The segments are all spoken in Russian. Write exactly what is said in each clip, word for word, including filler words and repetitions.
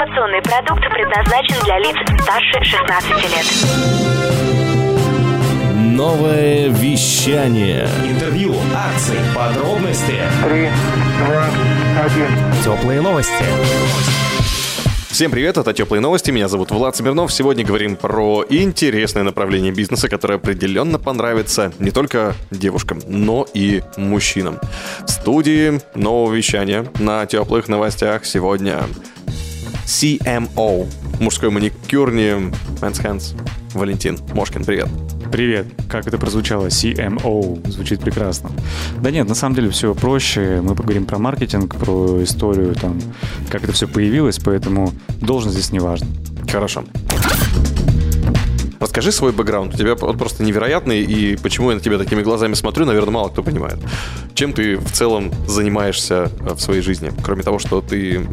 информационный продукт предназначен для лиц старше шестнадцати лет. Новое вещание. Интервью, акции, подробности. три, два, один. Теплые новости. Всем привет, это «Теплые новости», меня зовут Влад Смирнов. Сегодня говорим про интересное направление бизнеса, которое определенно понравится не только девушкам, но и мужчинам. В студии нового вещания на «Теплых новостях» сегодня си эм о, мужской маникюрни Men's Hands, Валентин Мошкин, привет. Привет. Как это прозвучало? си эм о. Звучит прекрасно. Да нет, на самом деле все проще. Мы поговорим про маркетинг, про историю, там, как это все появилось, поэтому должность здесь не важна. Хорошо. Расскажи свой бэкграунд. У тебя он просто невероятный, и почему я на тебя такими глазами смотрю, наверное, мало кто понимает. Чем ты в целом занимаешься в своей жизни, кроме того, что ты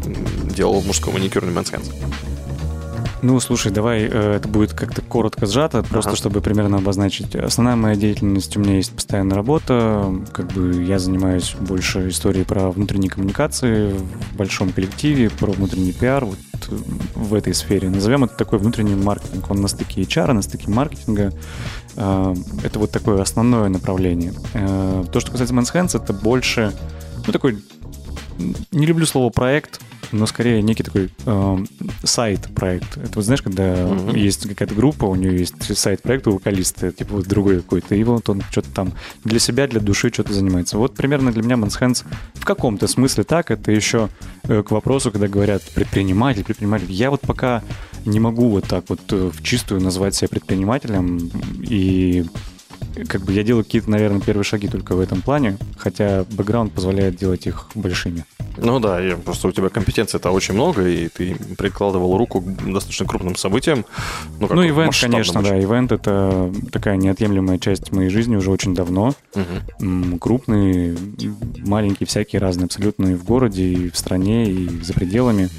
делал мужского маникюра на Men's Hands? Ну, слушай, давай, это будет как-то коротко сжато, просто ага. чтобы примерно обозначить. Основная моя деятельность, у меня есть постоянная работа, как бы я занимаюсь больше историей про внутренние коммуникации в большом коллективе, про внутренний пиар, вот в этой сфере. Назовем это такой внутренний маркетинг, он на стыке эйч ар, на стыке маркетинга. Это вот такое основное направление. То, что касается Men's Hands, это больше, ну, такой, не люблю слово «проект», но скорее некий такой э, сайт-проект. Это вот знаешь, когда mm-hmm. есть какая-то группа, у нее есть сайт-проект у вокалиста, типа вот другой какой-то, и вот он что-то там для себя, для души что-то занимается. Вот примерно для меня Men's Hands в каком-то смысле так. Это еще э, к вопросу, когда говорят предприниматель, предприниматель. Я вот пока не могу вот так вот в чистую назвать себя предпринимателем, и как бы я делаю какие-то, наверное, первые шаги только в этом плане, хотя бэкграунд позволяет делать их большими. Ну да, я, просто у тебя компетенций-то очень много, и ты прикладывал руку к достаточно крупным событиям. Ну, как ну ивент, конечно, очень. Да, ивент — это такая неотъемлемая часть моей жизни уже очень давно. Угу. Крупные, маленькие, всякие разные, абсолютно и в городе, и в стране, и за пределами.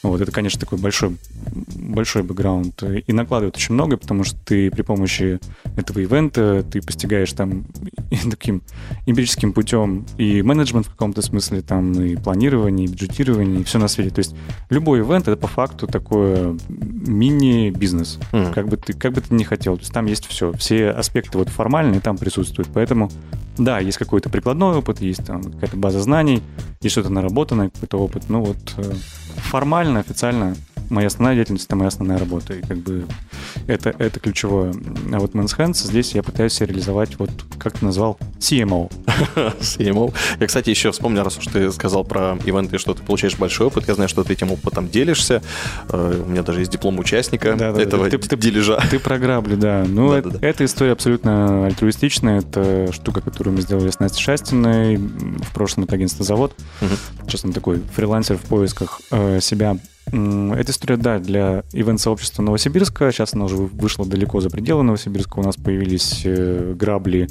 Вот, это, конечно, такой большой, большой бэкграунд. И накладывает очень много, потому что ты при помощи этого ивента ты постигаешь там таким эмпирическим путем и менеджмент в каком-то смысле, там, и планирование, и бюджетирование, и все на свете. То есть любой ивент — это по факту такой мини-бизнес, mm-hmm. как бы ты, как бы ты ни хотел. То есть там есть все, все аспекты вот формальные там присутствуют. Поэтому, да, есть какой-то прикладной опыт, есть там какая-то база знаний, есть что-то наработанное, какой-то опыт. Ну вот формально, официально моя основная деятельность — это моя основная работа, и как бы это, это ключевое. А вот Men's Hands здесь я пытаюсь реализовать, вот как ты назвал, си эм о. си эм о. Я, кстати, еще вспомнил, раз уж ты сказал про ивенты, что ты получаешь большой опыт, я знаю, что ты этим опытом делишься. У меня даже есть диплом участника да, этого да, да. Ты, дележа. Ты, ты про грабли, да. Ну, да, это, да, да. Эта история абсолютно альтруистичная, это штука, которую мы сделали с Настей Шастиной, в прошлом это агентство «Завод». Угу. Сейчас он такой фрилансер в поисках э, себя. Эта история, да, для ивент-сообщества Новосибирска. Сейчас она уже вышла далеко за пределы Новосибирска. У нас появились грабли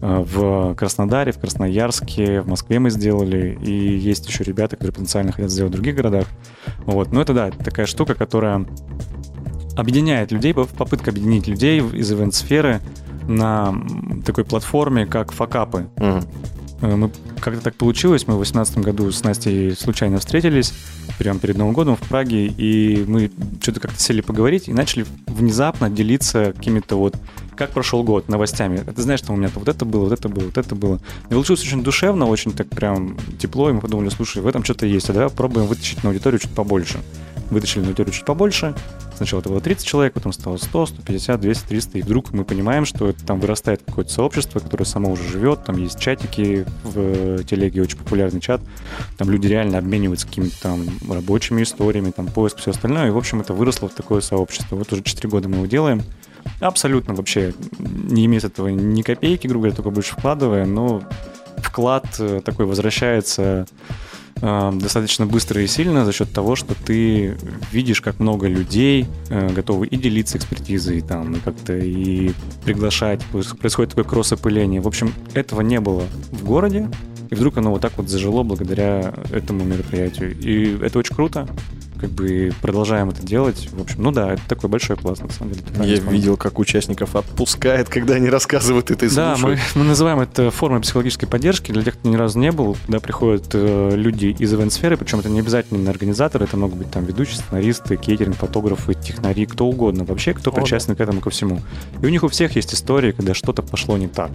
в Краснодаре, в Красноярске, в Москве мы сделали. И есть еще ребята, которые потенциально хотят сделать в других городах. Вот. Но это, да, такая штука, которая объединяет людей, попытка объединить людей из ивент-сферы на такой платформе, как факапы. Mm-hmm. Мы, как-то так получилось, мы в две тысячи восемнадцатом году с Настей случайно встретились прямо перед Новым годом в Праге, и мы что-то как-то сели поговорить и начали внезапно делиться какими-то вот, как прошел год, новостями. Ты знаешь, что у меня-то вот это было, вот это было, вот это было. И получилось очень душевно, очень так прям тепло, и мы подумали, слушай, в этом что-то есть, а давай попробуем вытащить на аудиторию чуть побольше. Вытащили на аудиторию чуть побольше. Сначала это было тридцать человек, потом стало сто, сто пятьдесят, двести, триста, и вдруг мы понимаем, что это, там вырастает какое-то сообщество, которое само уже живет, там есть чатики в телеге, очень популярный чат, там люди реально обмениваются какими-то там рабочими историями, там поиск, все остальное, и, в общем, это выросло в такое сообщество. Вот уже четыре года мы его делаем, абсолютно вообще не имея с этого ни копейки, грубо говоря, только больше вкладывая, но вклад такой возвращается достаточно быстро и сильно за счет того, что ты видишь, как много людей готовы и делиться экспертизой, там, и как-то и приглашать. Происходит такое кросс-опыление. В общем, этого не было в городе, и вдруг оно вот так вот зажило благодаря этому мероприятию. И это очень круто. как бы продолжаем это делать. В общем, ну да, это такой большой пласт, на самом деле. Я вспомнил. Видел, как участников отпускает, когда они рассказывают это и слушают. Да, мы, мы называем это формой психологической поддержки. Для тех, кто ни разу не был, туда приходят э, люди из ивент-сферы, причем это не обязательно именно организаторы, это могут быть там ведущие, сценаристы, кейтеринг, фотографы, технари, кто угодно, вообще, кто О, причастен да. к этому, ко всему. И у них у всех есть истории, когда что-то пошло не так.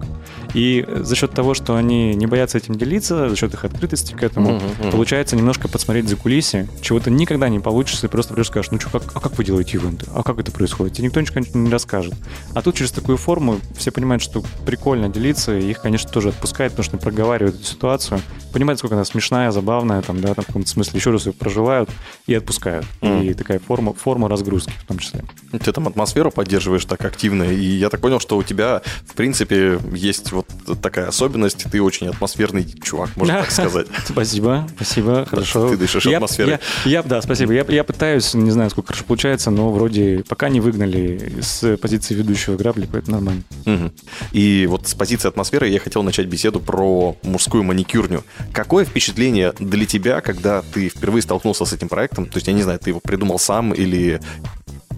И за счет того, что они не боятся этим делиться, за счет их открытости к этому, mm-hmm. получается немножко подсмотреть за кулисы, чего-то никогда не получится, и просто придешь и скажешь, ну что, как, а как вы делаете ивенты? А как это происходит? И никто ничего не расскажет. А тут через такую форму все понимают, что прикольно делиться, и их, конечно, тоже отпускает, потому что проговаривают эту ситуацию, понимают, сколько она смешная, забавная, там, да, там, в каком-то смысле еще раз ее проживают и отпускают. Mm. И такая форма, форма разгрузки в том числе. Ты там атмосферу поддерживаешь так активно, и я так понял, что у тебя, в принципе, есть вот такая особенность, ты очень атмосферный чувак, можно так сказать. Спасибо, спасибо, хорошо. Ты дышишь атмосферой. Я, да, спасибо. Я, я пытаюсь, не знаю, сколько хорошо получается, но вроде пока не выгнали с позиции ведущего грабли, поэтому нормально. Угу. И вот с позиции атмосферы я хотел начать беседу про мужскую маникюрню. Какое впечатление для тебя, когда ты впервые столкнулся с этим проектом? То есть, я не знаю, ты его придумал сам или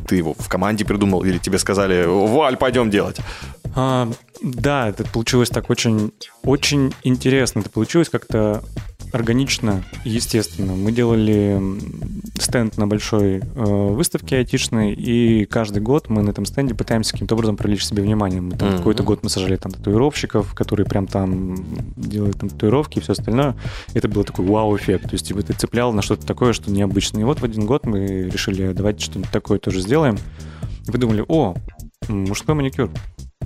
ты его в команде придумал, или тебе сказали: «Валь, пойдем делать». А, да, это получилось так очень, очень интересно. Это получилось как-то органично и естественно. Мы делали стенд на большой э, выставке айтишной, и каждый год мы на этом стенде пытаемся каким-то образом привлечь себе внимание. Мы там mm-hmm. какой-то год мы сажали там татуировщиков, которые прям там делают там татуировки и все остальное. Это был такой вау-эффект. То есть типа, ты цеплял на что-то такое, что необычное. И вот в один год мы решили, давайте что-нибудь такое тоже сделаем. И подумали, о, мужской маникюр.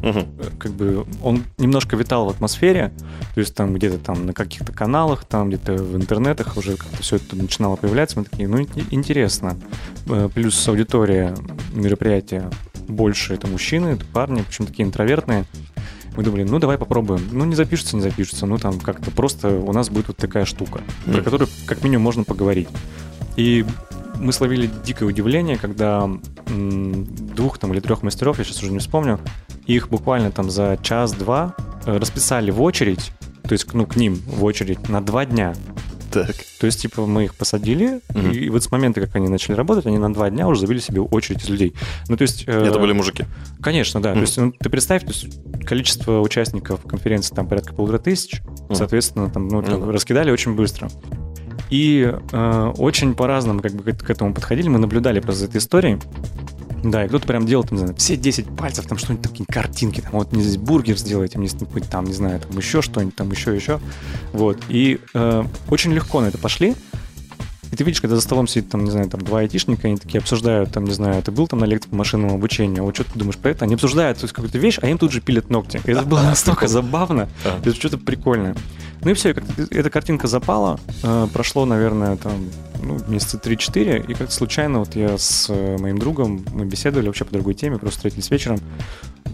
Uh-huh. Как бы он немножко витал в атмосфере, то есть там где-то там на каких-то каналах, там где-то в интернетах уже как-то все это начинало появляться. Мы такие, ну интересно. Плюс аудитория мероприятия больше, это мужчины, это парни, причем такие интровертные. Мы думали, ну давай попробуем. Ну не запишется, не запишется, ну там как-то просто у нас будет вот такая штука, uh-huh. про которую как минимум можно поговорить. И мы словили дикое удивление, когда м, двух там, или трех мастеров, я сейчас уже не вспомню, их буквально там за час-два расписали в очередь, то есть ну, к ним в очередь на два дня. Так. То есть, типа, мы их посадили, угу. и вот с момента, как они начали работать, они на два дня уже забили себе очередь из людей. Ну, то есть... Э... Это были мужики? Конечно, да. Угу. То есть, ну, ты представь, то есть, количество участников конференции там порядка полутора тысяч, угу. соответственно, там, ну, там угу. раскидали очень быстро. И э, очень по-разному как бы к этому подходили, мы наблюдали просто за этой историей. Да, и кто-то прям делал, там, не знаю, все десять пальцев, там что-нибудь, такие картинки, там, вот мне здесь бургер сделайте, мне какой-нибудь там, не знаю, там еще что-нибудь, там еще, еще. Вот, и э, очень легко на это пошли. И ты видишь, когда за столом сидит, там, не знаю, там, два айтишника, они такие обсуждают, там, не знаю, ты был там на лекции по машинному обучению, вот что ты думаешь про это? Они обсуждают какую-то вещь, а им тут же пилят ногти. И это было настолько забавно, это что-то прикольное. Ну и все, эта картинка запала, прошло, наверное, там, ну, месяца три-четыре, и как-то случайно вот я с моим другом, мы беседовали вообще по другой теме, просто встретились вечером,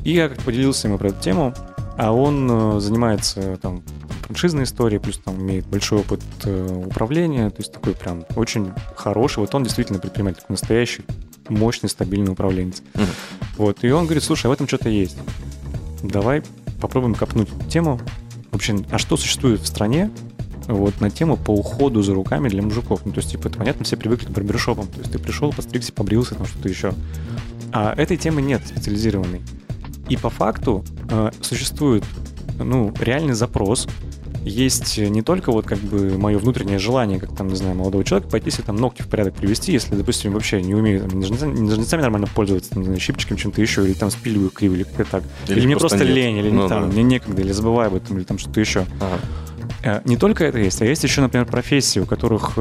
и я как-то поделился ему про эту тему, а он занимается, там, франшизной истории, плюс там имеет большой опыт управления, то есть такой прям очень хороший, вот он действительно предприниматель, такой настоящий, мощный, стабильный управленец. Mm-hmm. Вот, и он говорит, слушай, а в этом что-то есть, давай попробуем копнуть тему, вообще, а что существует в стране, вот, на тему по уходу за руками для мужиков. Ну, то есть, типа, это понятно, все привыкли к барбершопам, то есть ты пришел, постригся, побрился, там что-то еще. А этой темы нет специализированной. И по факту э, существует, ну, реальный запрос. Есть не только вот как бы мое внутреннее желание, как там, не знаю, молодого человека, пойти себе там ногти в порядок привести, если, допустим, вообще не умею там, ножницами, ножницами нормально пользоваться, там, не знаю, щипчиком, чем-то еще, или там спиливаю криво, или как-то так. Или, или мне просто, просто лень, или ну, там, да. мне некогда, или забываю об этом, или там что-то еще. Ага. Не только это есть, а есть еще, например, профессии, у которых...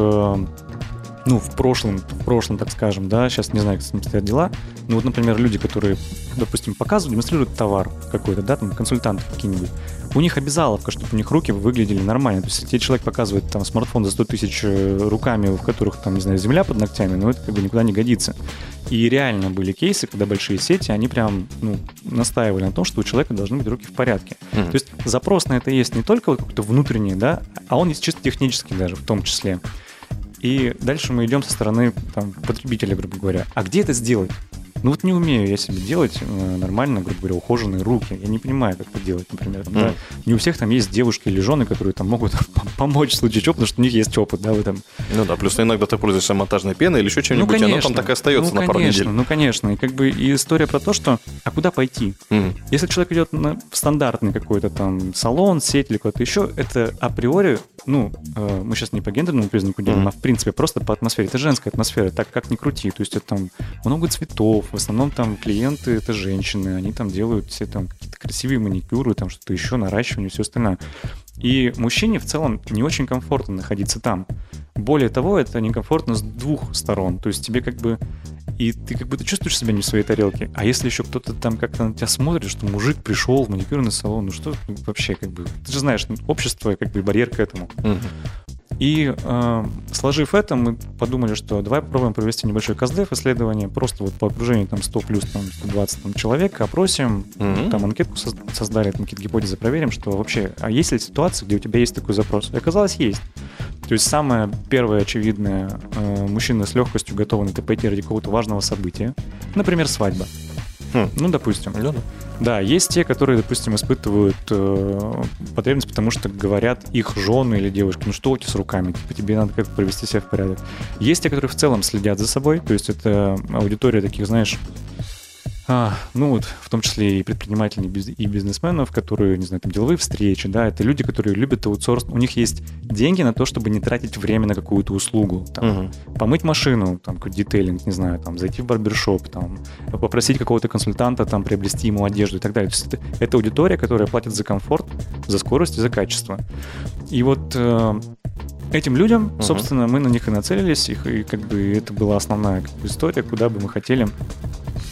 Ну, в прошлом, в прошлом, так скажем, да, сейчас не знаю, как с ним стоят дела. Ну, вот, например, люди, которые, допустим, показывают, демонстрируют товар какой-то, да, там, консультанты какие-нибудь, у них обязаловка, чтобы у них руки выглядели нормально. То есть, если тебе человек показывает, там, смартфон за сто тысяч руками, в которых, там, не знаю, земля под ногтями, ну, это как бы никуда не годится. И реально были кейсы, когда большие сети, они прям, ну, настаивали на том, что у человека должны быть руки в порядке. Mm-hmm. То есть, запрос на это есть не только вот какой-то внутренний, да, а он есть чисто технический даже, в том числе. И дальше мы идем со стороны там, потребителя, грубо говоря. А где это сделать? Ну вот не умею я себе делать нормально, грубо говоря, ухоженные руки. Я не понимаю, как это делать, например. Там, mm. да? Не у всех там есть девушки или жены, которые там могут помочь в случае чего, потому что у них есть опыт, да, в этом. Ну да, плюс иногда ты пользуешься монтажной пеной или еще чем-нибудь, ну, конечно, и оно там так и остается ну, на пару конечно, недель. Ну конечно, и как бы и история про то, что а куда пойти? Mm. Если человек идет на стандартный какой-то там салон, сеть или куда-то еще, это априори, ну, э, мы сейчас не по гендерному признаку делаем, mm. а в принципе просто по атмосфере. Это женская атмосфера, так как ни крути. То есть это там много цветов, в основном там клиенты — это женщины, они там делают все там какие-то красивые маникюры, там что-то еще, наращивание, все остальное. И мужчине в целом не очень комфортно находиться там. Более того, это некомфортно с двух сторон. То есть тебе как бы... И ты как будто чувствуешь себя не в своей тарелке. А если еще кто-то там как-то на тебя смотрит, что мужик пришел в маникюрный салон, ну что вообще как бы... Ты же знаешь, общество как бы барьер к этому. Mm-hmm. И э, сложив это, мы подумали, что давай попробуем провести небольшой каздев исследование просто вот по окружению там сто плюс там, сто двадцать там, человек, опросим, mm-hmm. там анкетку создали, там какие-то гипотезы проверим, что вообще, а есть ли ситуация, где у тебя есть такой запрос? И оказалось, есть. То есть самое первое очевидное, э, мужчины с легкостью готовы на это пойти ради какого-то важного события, например, свадьба. Хм. Ну, допустим. Да, да. да, есть те, которые, допустим, испытывают э, потребность, потому что говорят их жены или девушки, ну что у тебя с руками, типа, тебе надо как-то привести себя в порядок. Есть те, которые в целом следят за собой, то есть это аудитория таких, знаешь, а, ну вот, в том числе и предпринимателей, и бизнесменов, которые, не знаю, там деловые встречи, да, это люди, которые любят аутсорс, у них есть деньги на то, чтобы не тратить время на какую-то услугу, там, угу. помыть машину, там, какой-то детейлинг, не знаю, там, зайти в барбершоп, там, попросить какого-то консультанта, там, приобрести ему одежду и так далее. То есть это, это аудитория, которая платит за комфорт, за скорость и за качество. И вот... Э- Этим людям, uh-huh. собственно, мы на них и нацелились, их, и как бы это была основная как бы, история, куда бы мы хотели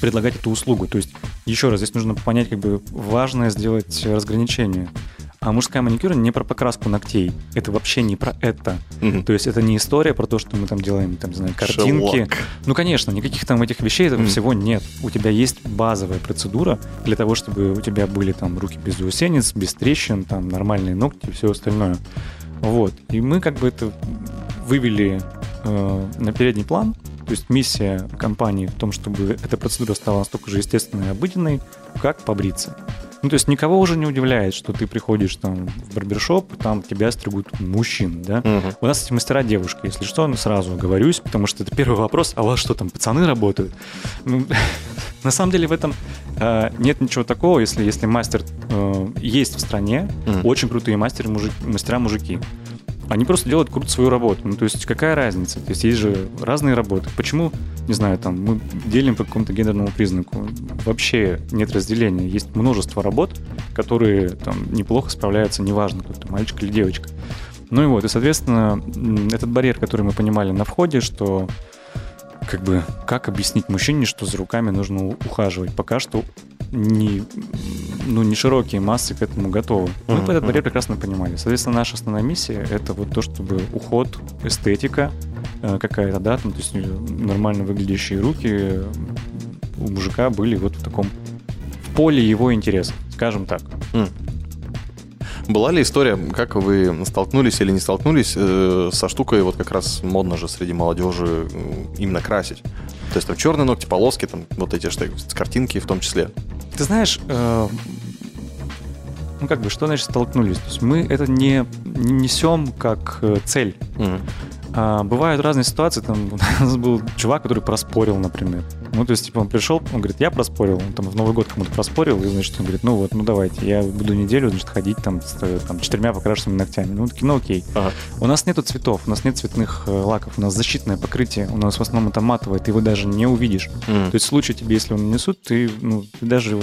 предлагать эту услугу. То есть, еще раз, здесь нужно понять, как бы важно сделать разграничение. А мужская маникюра не про покраску ногтей. Это вообще не про это. Mm-hmm. То есть это не история про то, что мы там делаем, там, не знаю, картинки. Шелок. Ну, конечно, никаких там этих вещей этого mm-hmm. всего нет. У тебя есть базовая процедура для того, чтобы у тебя были там руки без заусенец, без трещин, там нормальные ногти и все остальное. Вот, и мы как бы это вывели э, на передний план, то есть миссия компании в том, чтобы эта процедура стала настолько же естественной и обыденной, как побриться. Ну, то есть никого уже не удивляет, что ты приходишь там в барбершоп, там тебя стригут мужчин, да? Угу. У нас эти мастера девушки, если что, ну, сразу оговорюсь, потому что это первый вопрос, а у вас что там, пацаны работают? Ну, на самом деле в этом э, нет ничего такого, если, если мастер э, есть в стране, угу. очень крутые мастеры, мужик, мастера-мужики. Они просто делают круто свою работу. Ну, то есть какая разница? То есть есть же разные работы. Почему, не знаю, там мы делим по какому-то гендерному признаку? Вообще нет разделения. Есть множество работ, которые там неплохо справляются, неважно, кто это, мальчик или девочка. Ну и вот, и, соответственно, этот барьер, который мы понимали на входе, что как бы как объяснить мужчине, что за руками нужно ухаживать? Пока что не, ну, не широкие массы к этому готовы. Мы uh-huh, этот барьер uh-huh. прекрасно понимали. Соответственно, наша основная миссия — это вот то, чтобы уход, эстетика какая-то, да, там, то есть нормально выглядящие руки у мужика были вот в таком в поле его интереса, скажем так. Uh-huh. Была ли история, как вы столкнулись или не столкнулись э, со штукой, вот как раз модно же среди молодежи именно красить? То есть там черные ногти, полоски, там вот эти штуки, картинки в том числе. Ты знаешь, э, ну как бы, что значит столкнулись? То есть мы это не, не несем как цель. Mm-hmm. А, бывают разные ситуации, там у нас был чувак, который проспорил, например. Ну, то есть, типа, он пришел, он говорит, я проспорил, он там в Новый год кому-то проспорил, и, значит, он говорит, ну вот, ну давайте, я буду неделю, значит, ходить там с там, четырьмя покрашенными ногтями. Ну, такие, ну окей. Ага. У нас нету цветов, у нас нет цветных лаков, у нас защитное покрытие, у нас в основном это матовое, ты его даже не увидишь. Mm. То есть, в случае тебе, если он нанесут, ты, ну, ты даже его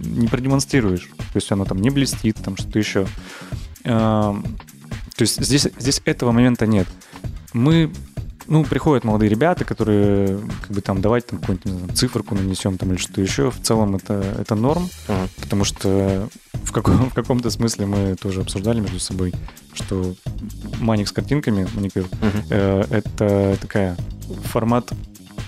не продемонстрируешь. То есть, оно там не блестит, там что-то еще. То есть, здесь, здесь этого момента нет. Мы... Ну, приходят молодые ребята, которые как бы там давайте там какую-нибудь, не знаю, циферку нанесем там или что-то еще. В целом это, это норм, uh-huh. потому что в, каком, в каком-то смысле мы тоже обсуждали между собой, что маник с картинками, маникюр, uh-huh. э, это такая формат,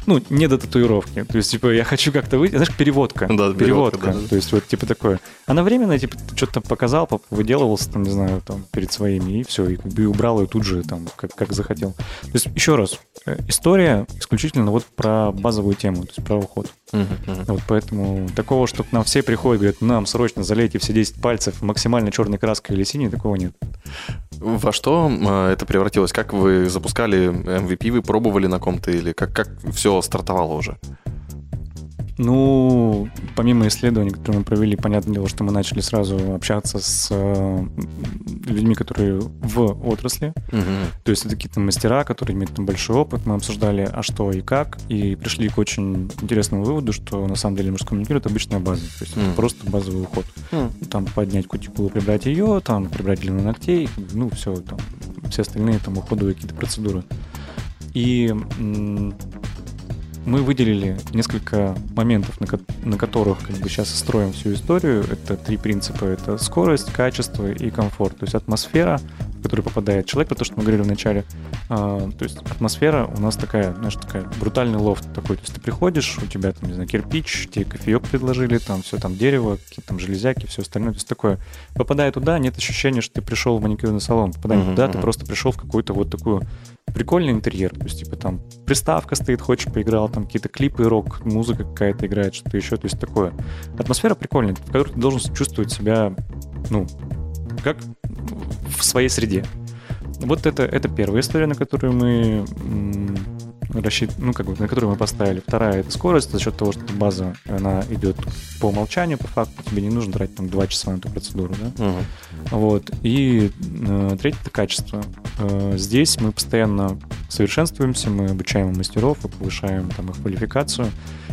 ну, не до татуировки. То есть, типа, я хочу как-то выйти, знаешь, переводка. Да, переводка. переводка да. То есть, вот, типа, такое. Она временная, типа, что-то там показал, выделывался, там, не знаю, там, перед своими, и все, и, и убрал ее тут же, там, как, как захотел. То есть, еще раз, история исключительно вот про базовую тему, то есть, про уход. Uh-huh. Вот поэтому такого, что к нам все приходят, говорят, нам срочно залейте все десять пальцев максимально черной краской или синей, такого нет. Во что это превратилось? Как вы запускали эм ви пи, вы пробовали на ком-то или как, как все стартовало уже? Ну, помимо исследований, которые мы провели, понятное дело, что мы начали сразу общаться с людьми, которые в отрасли. Uh-huh. То есть это какие-то мастера, которые имеют там большой опыт. Мы обсуждали, а что и как, и пришли к очень интересному выводу, что на самом деле мужской маникюр — это обычная база. То есть uh-huh. это просто базовый уход. Uh-huh. Там поднять кутикулу, прибрать ее, там прибрать длину ногтей, ну все, там все остальные там уходовые какие-то процедуры. И... М- Мы выделили несколько моментов, на, ко- на которых как бы, сейчас строим всю историю. Это три принципа. Это скорость, качество и комфорт. То есть атмосфера, в которую попадает человек, про то, что мы говорили в начале. А, то есть атмосфера у нас такая, знаешь, такая брутальный лофт такой. То есть ты приходишь, у тебя там, не знаю, кирпич, тебе кофеек предложили, там все там дерево, какие-то там железяки, все остальное. То есть такое. Попадая туда, нет ощущения, что ты пришел в маникюрный салон. Попадая uh-huh, туда, uh-huh. ты просто пришел в какую-то вот такую... Прикольный интерьер, то есть, типа, там приставка стоит, хочешь, поиграл, там какие-то клипы, рок, музыка какая-то играет, что-то еще, то есть такое. Атмосфера прикольная, в которой ты должен чувствовать себя, ну, как в своей среде. Вот это, это первая история, на которую мы м- рассчит... ну, как бы, на которую мы поставили. Вторая — это скорость, за счет того, что база, она идет по умолчанию, по факту, тебе не нужно тратить там два часа на эту процедуру, да? Uh-huh. Вот. И э, третье — это качество. Э, здесь мы постоянно совершенствуемся, мы обучаем мастеров, и повышаем там их квалификацию,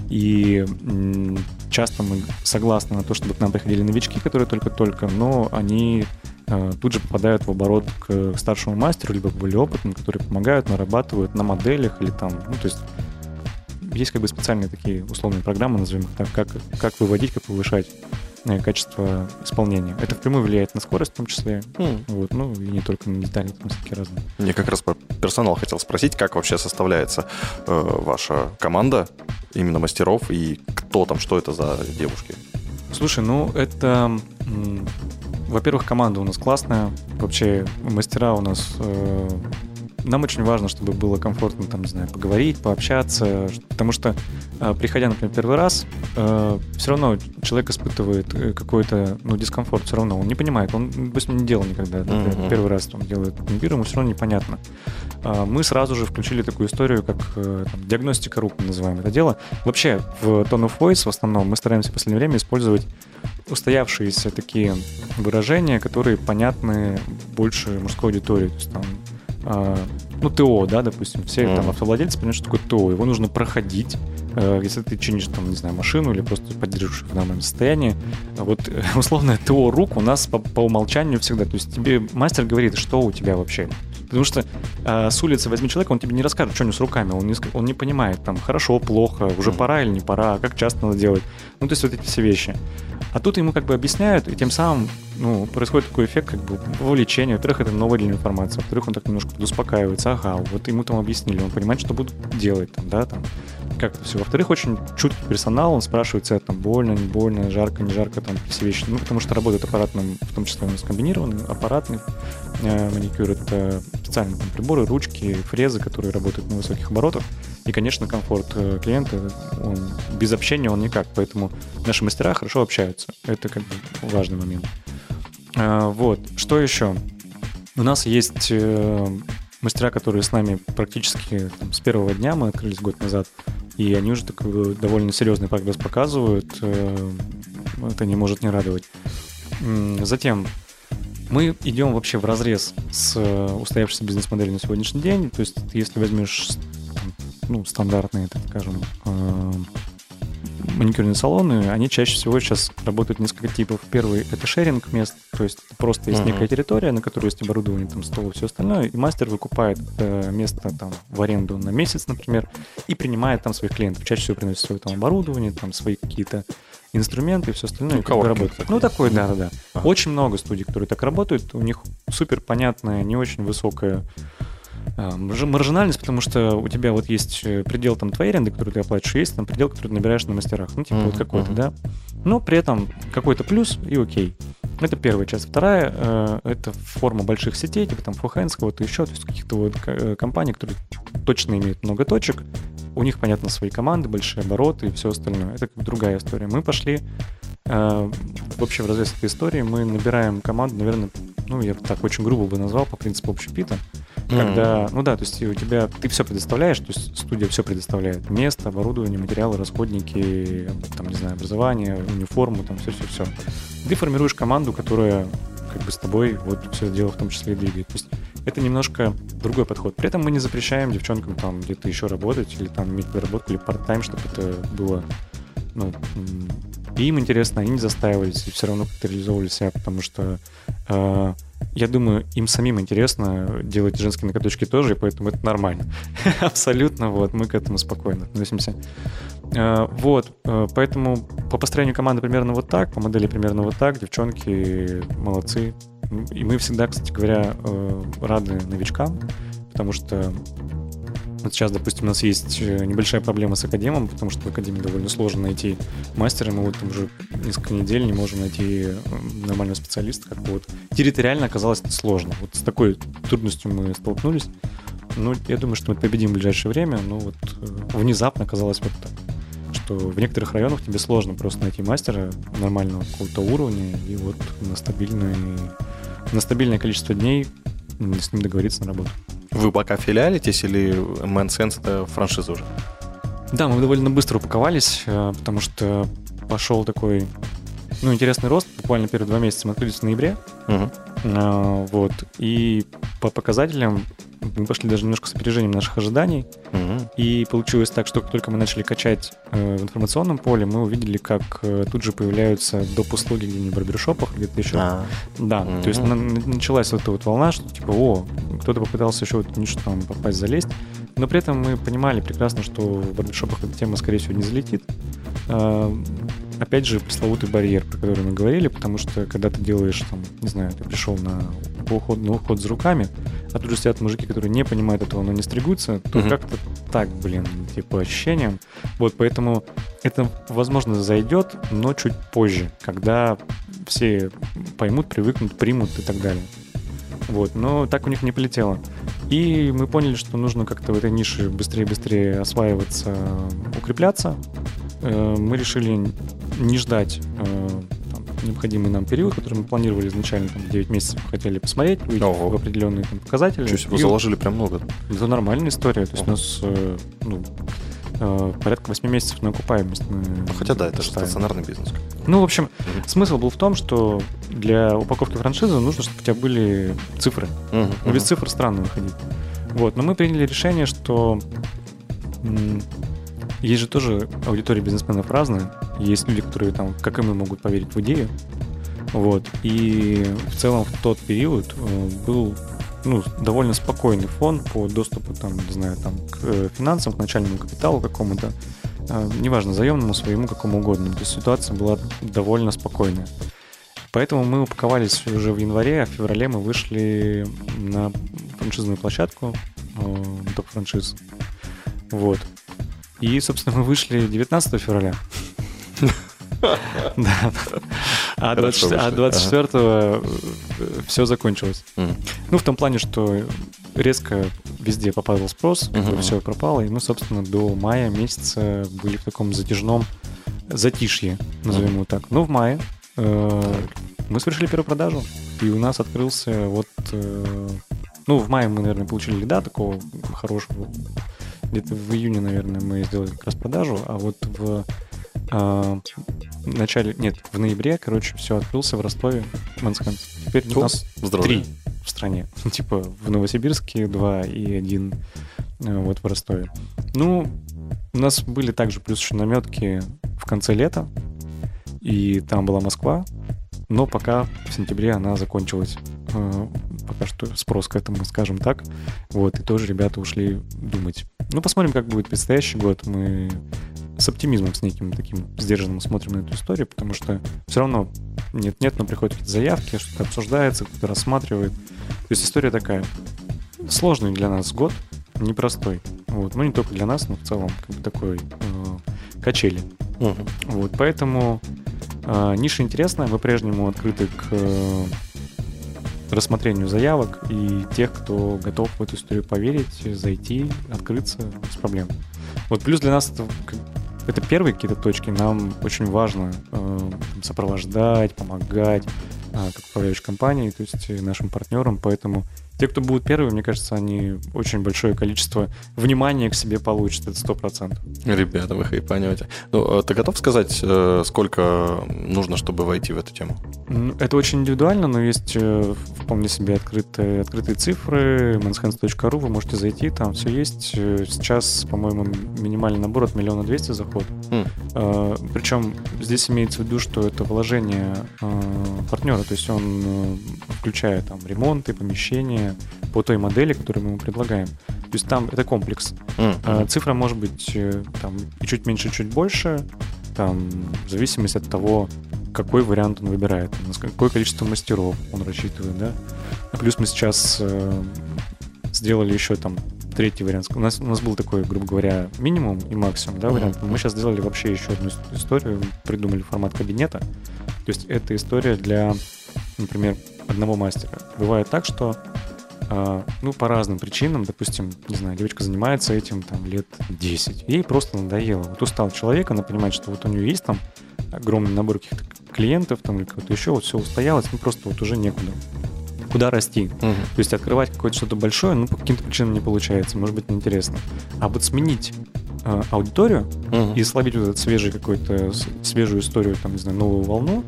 и э, часто мы согласны на то, чтобы к нам приходили новички, которые только-только, но они... тут же попадают в оборот к старшему мастеру, либо более опытным, которые помогают, нарабатывают на моделях или там, ну, то есть есть как бы специальные такие условные программы, назовем их так, как, как выводить, как повышать качество исполнения. Это впрямую влияет на скорость в том числе, mm. вот, ну, и не только на детали, там всякие разные. Я как раз про персонал хотел спросить, как вообще составляется э, ваша команда, именно мастеров, и кто там, что это за девушки? Слушай, ну, это... М- Во-первых, команда у нас классная, вообще мастера у нас... Э, нам очень важно, чтобы было комфортно, там, не знаю, поговорить, пообщаться, потому что, э, приходя, например, первый раз, э, все равно человек испытывает какой-то, ну, дискомфорт, все равно, он не понимает, он, допустим, не делал никогда, например, mm-hmm. первый раз он делает маникюр, ему все равно непонятно. Э, мы сразу же включили такую историю, как э, там, диагностика рук, мы называем это дело. Вообще, в Tone of Voice в основном мы стараемся в последнее время использовать устоявшиеся такие выражения, которые понятны больше мужской аудитории. То есть там, э, ну, ТО, да, допустим, все mm. там автовладельцы понимают, что такое ТО, его нужно проходить. Э, если ты чинишь, там, не знаю, машину или просто поддерживаешь в нормальном состоянии, вот э, условное ТО рук у нас по, по умолчанию всегда. То есть тебе мастер говорит, что у тебя вообще. Потому что э, с улицы возьми человека, он тебе не расскажет, что у него с руками, он не, он не понимает, там, хорошо, плохо, уже mm. пора или не пора, как часто надо делать. Ну, то есть вот эти все вещи. А тут ему как бы объясняют, и тем самым, ну, происходит такой эффект как бы вовлечения. Во-первых, это новая для него информация. Во-вторых, он так немножко успокаивается. Ага, вот ему там объяснили, он понимает, что будут делать там, да, там, как это все. Во-вторых, очень чуткий персонал, он спрашивает себя там больно, не больно, жарко, не жарко, там, все вещи. Ну, потому что работает аппаратным, в том числе у нас комбинированный, аппаратный э, маникюр. Это специальные там приборы, ручки, фрезы, которые работают на высоких оборотах. И, конечно, комфорт э, клиента, он без общения он никак. Поэтому наши мастера хорошо общаются. Это как бы важный момент. А, вот. Что еще? У нас есть э, мастера, которые с нами практически там, с первого дня, мы открылись год назад, и они уже такой довольно серьезный прогресс показывают. Э, это не может не радовать. Затем мы идем вообще в разрез с устоявшейся бизнес-моделью на сегодняшний день. То есть если возьмешь там, ну, стандартные, так скажем, э, маникюрные салоны, они чаще всего сейчас работают несколько типов. Первый — это шеринг мест, то есть просто есть uh-huh. некая территория, на которой есть оборудование, там, стол и все остальное, и мастер выкупает э, место там в аренду на месяц, например, и принимает там своих клиентов. Чаще всего приносит свое там оборудование, там свои какие-то инструменты и все остальное. Ну, коворкинг работает. Ну, такой, да-да-да. Uh-huh. Очень много студий, которые так работают, у них супер понятная, не очень высокая маржинальность, потому что у тебя вот есть предел там твоей аренды, которую ты оплачиваешь, есть там предел, который ты набираешь на мастерах. Ну, типа mm-hmm. вот какой-то, да. Но при этом какой-то плюс и окей. Это первая часть. Вторая э, — это форма больших сетей, типа там Фохенского, то еще, то есть каких-то вот компаний, которые точно имеют много точек, у них, понятно, свои команды, большие обороты и все остальное. Это как другая история. Мы пошли э, вообще в разрез этой истории, мы набираем команду, наверное, ну, я так очень грубо бы назвал, по принципу общепита, когда, ну да, то есть у тебя, ты все предоставляешь, то есть студия все предоставляет, место, оборудование, материалы, расходники, там, не знаю, образование, униформу, там, все-все-все. Ты формируешь команду, которая как бы с тобой вот все это дело в том числе и двигает. То есть это немножко другой подход. При этом мы не запрещаем девчонкам там где-то еще работать или там иметь подработку или парт-тайм, чтобы это было, ну, и им интересно, они не застаивались и все равно как-то реализовывали себя, потому что э, я думаю, им самим интересно делать женские накаточки тоже, и поэтому это нормально. Абсолютно, вот, мы к этому спокойно относимся. Э, вот, э, поэтому по построению команды примерно вот так, по модели примерно вот так, девчонки молодцы. И мы всегда, кстати говоря, э, рады новичкам, потому что вот сейчас, допустим, у нас есть небольшая проблема с академом, потому что в академии довольно сложно найти мастера, мы вот уже несколько недель не можем найти нормального специалиста, как вот территориально оказалось это сложно. Вот с такой трудностью мы столкнулись. Ну, я думаю, что мы победим в ближайшее время, но вот внезапно оказалось вот так, что в некоторых районах тебе сложно просто найти мастера нормального какого-то уровня, и вот на стабильное, на стабильное количество дней с ним договориться на работу. Вы пока филиалитесь или Men's Hands — это франшиза уже? Да, мы довольно быстро упаковались, потому что пошел такой, ну, интересный рост. Буквально первые два месяца мы открылись в ноябре. Угу. Вот. И по показателям мы пошли даже немножко с опережением наших ожиданий. Угу. И получилось так, что как только мы начали качать в информационном поле, мы увидели, как тут же появляются доп. Услуги где-нибудь в барбершопах, где-то еще. А. Да, угу. То есть началась вот эта вот волна, что типа, о, кто-то попытался еще вот нечто там попасть, залезть, но при этом мы понимали прекрасно, что в барбершопах эта тема, скорее всего, не залетит. Опять же, пресловутый барьер, про который мы говорили, потому что когда ты делаешь, там, не знаю, ты пришел на уход, на уход за руками, а тут же сидят мужики, которые не понимают этого, но не стригутся, то mm-hmm. как-то так, блин, типа ощущением. Вот, поэтому это, возможно, зайдет, но чуть позже, когда все поймут, привыкнут, примут и так далее. Вот, но так у них не полетело. И мы поняли, что нужно как-то в этой нише быстрее-быстрее осваиваться, укрепляться. Мы решили не ждать там, необходимый нам период, который мы планировали изначально, там, девять месяцев хотели посмотреть, выйти Ого. в определенные там, показатели. Чуть вы заложили прям много. Это нормальная история. То есть Ого. у нас ну, порядка восемь месяцев на окупаемость. Хотя да, это же стационарный бизнес. Ну, в общем, угу. смысл был в том, что для упаковки франшизы нужно, чтобы у тебя были цифры. Угу, но угу. без цифр странно выходить. Вот. Но мы приняли решение, что... Есть же тоже аудитория бизнесменов разная. Есть люди, которые, там, как и мы, могут поверить в идею. Вот. И в целом в тот период был ну, довольно спокойный фон по доступу там, не знаю, там, к финансам, к начальному капиталу какому-то, неважно, заемному, своему, какому угодно. То есть ситуация была довольно спокойная. Поэтому мы упаковались уже в январе, а в феврале мы вышли на франшизную площадку Топ-франшиз. Вот. И, собственно, мы вышли девятнадцатого февраля. А двадцать четвёртого все закончилось. Ну, в том плане, что резко везде попадал спрос, все пропало. И мы, собственно, до мая месяца были в таком затяжном затишье, назовем его так. Но в мае мы совершили первую продажу, и у нас открылся вот... Ну, в мае мы, наверное, получили лида такого хорошего... Где-то в июне, наверное, мы сделали как раз продажу, а вот в э, начале, нет, в ноябре, короче, все открылся в Ростове, Men's Hands. Теперь Фу, у нас здоровье. три в стране, типа в Новосибирске два и один э, вот в Ростове. Ну, у нас были также плюс еще наметки в конце лета, и там была Москва, но пока в сентябре она закончилась. Э, пока что спрос к этому, скажем так. Вот, и тоже ребята ушли думать. Ну, посмотрим, как будет предстоящий год. Мы с оптимизмом, с неким таким сдержанным смотрим на эту историю, потому что все равно нет-нет, но приходят какие-то заявки, что-то обсуждается, кто-то рассматривает. То есть история такая. Сложный для нас год, непростой. Вот. Ну, не только для нас, но в целом как бы такой э, качели. Uh-huh. Вот, поэтому э, ниша интересная, мы по-прежнему открыты к э, рассмотрению заявок и тех, кто готов в эту историю поверить, зайти, открыться без проблем. Вот плюс для нас это, это первые какие-то точки. Нам очень важно э, сопровождать, помогать, э, как управляющей компании, то есть нашим партнерам. Поэтому те, кто будут первые, мне кажется, они очень большое количество внимания к себе получат. Это сто процентов. Ребята, вы хайпанете. Ну, ты готов сказать, сколько нужно, чтобы войти в эту тему? Это очень индивидуально, но есть вполне себе открытые, открытые цифры. men's hands точка ру, вы можете зайти, там все есть. Сейчас, по-моему, минимальный набор от миллиона двести заход. Mm. Причем здесь имеется в виду, что это вложение партнера, то есть он включает там ремонты, помещения, по той модели, которую мы ему предлагаем. То есть там это комплекс. Mm-hmm. Цифра может быть там, и чуть меньше, и чуть больше, там, в зависимости от того, какой вариант он выбирает, какое количество мастеров он рассчитывает. Да? А плюс мы сейчас э, сделали еще там третий вариант. У нас, у нас был такой, грубо говоря, минимум и максимум, да, вариант. Mm-hmm. Мы сейчас сделали вообще еще одну историю, придумали формат кабинета. То есть это история для, например, одного мастера. Бывает так, что ну, по разным причинам, допустим, не знаю, девочка занимается этим там лет десять, ей просто надоело. Вот устал человек, она понимает, что вот у нее есть там огромный набор каких-то клиентов там, или кого-то еще, вот все устоялось, ну, просто вот уже некуда. Куда расти? Угу. То есть открывать какое-то что-то большое, ну, по каким-то причинам не получается, может быть, неинтересно. А вот сменить э, аудиторию угу. и словить вот эту свежую какую-то, свежую историю, там, не знаю, новую волну,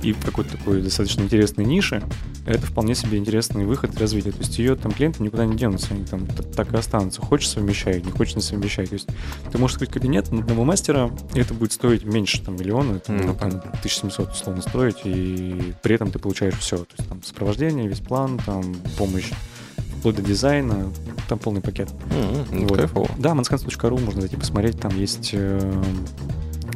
и в какой-то такой достаточно интересной нише, это вполне себе интересный выход и развитие. То есть ее там клиенты никуда не денутся, они там так и останутся. Хочешь — совмещай, не хочешь — не совмещай. То есть ты можешь открыть кабинет на одного мастера, и это будет стоить меньше там миллиона, это ну, там, тысяча семьсот условно стоить, и при этом ты получаешь все. То есть там сопровождение, весь план, там помощь, вплоть до дизайна, там полный пакет. Mm-hmm. Вот. Кайфово. Да, men's hands точка ру, можно зайти посмотреть, там есть... Э-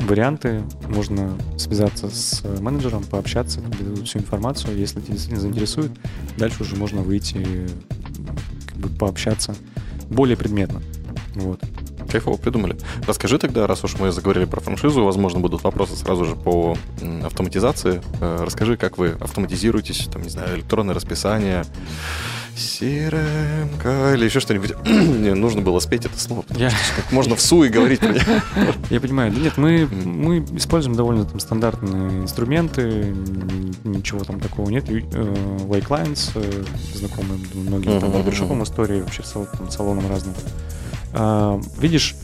варианты, можно связаться с менеджером, пообщаться, передадут всю информацию, если тебя действительно заинтересует, дальше уже можно выйти, как бы пообщаться более предметно. Вот. Кайфово придумали. Расскажи тогда, раз уж мы заговорили про франшизу, возможно, будут вопросы сразу же по автоматизации. Расскажи, как вы автоматизируетесь, там, не знаю, электронное расписание, Серенька или еще что-нибудь. Мне нужно было спеть это слово, потому я... что как можно всу и говорить мне. Я понимаю. Да нет, мы, мы используем довольно там стандартные инструменты, ничего там такого нет. YClients, знакомые многим там барбершопам истории, вообще там, салоном разным. А, видишь,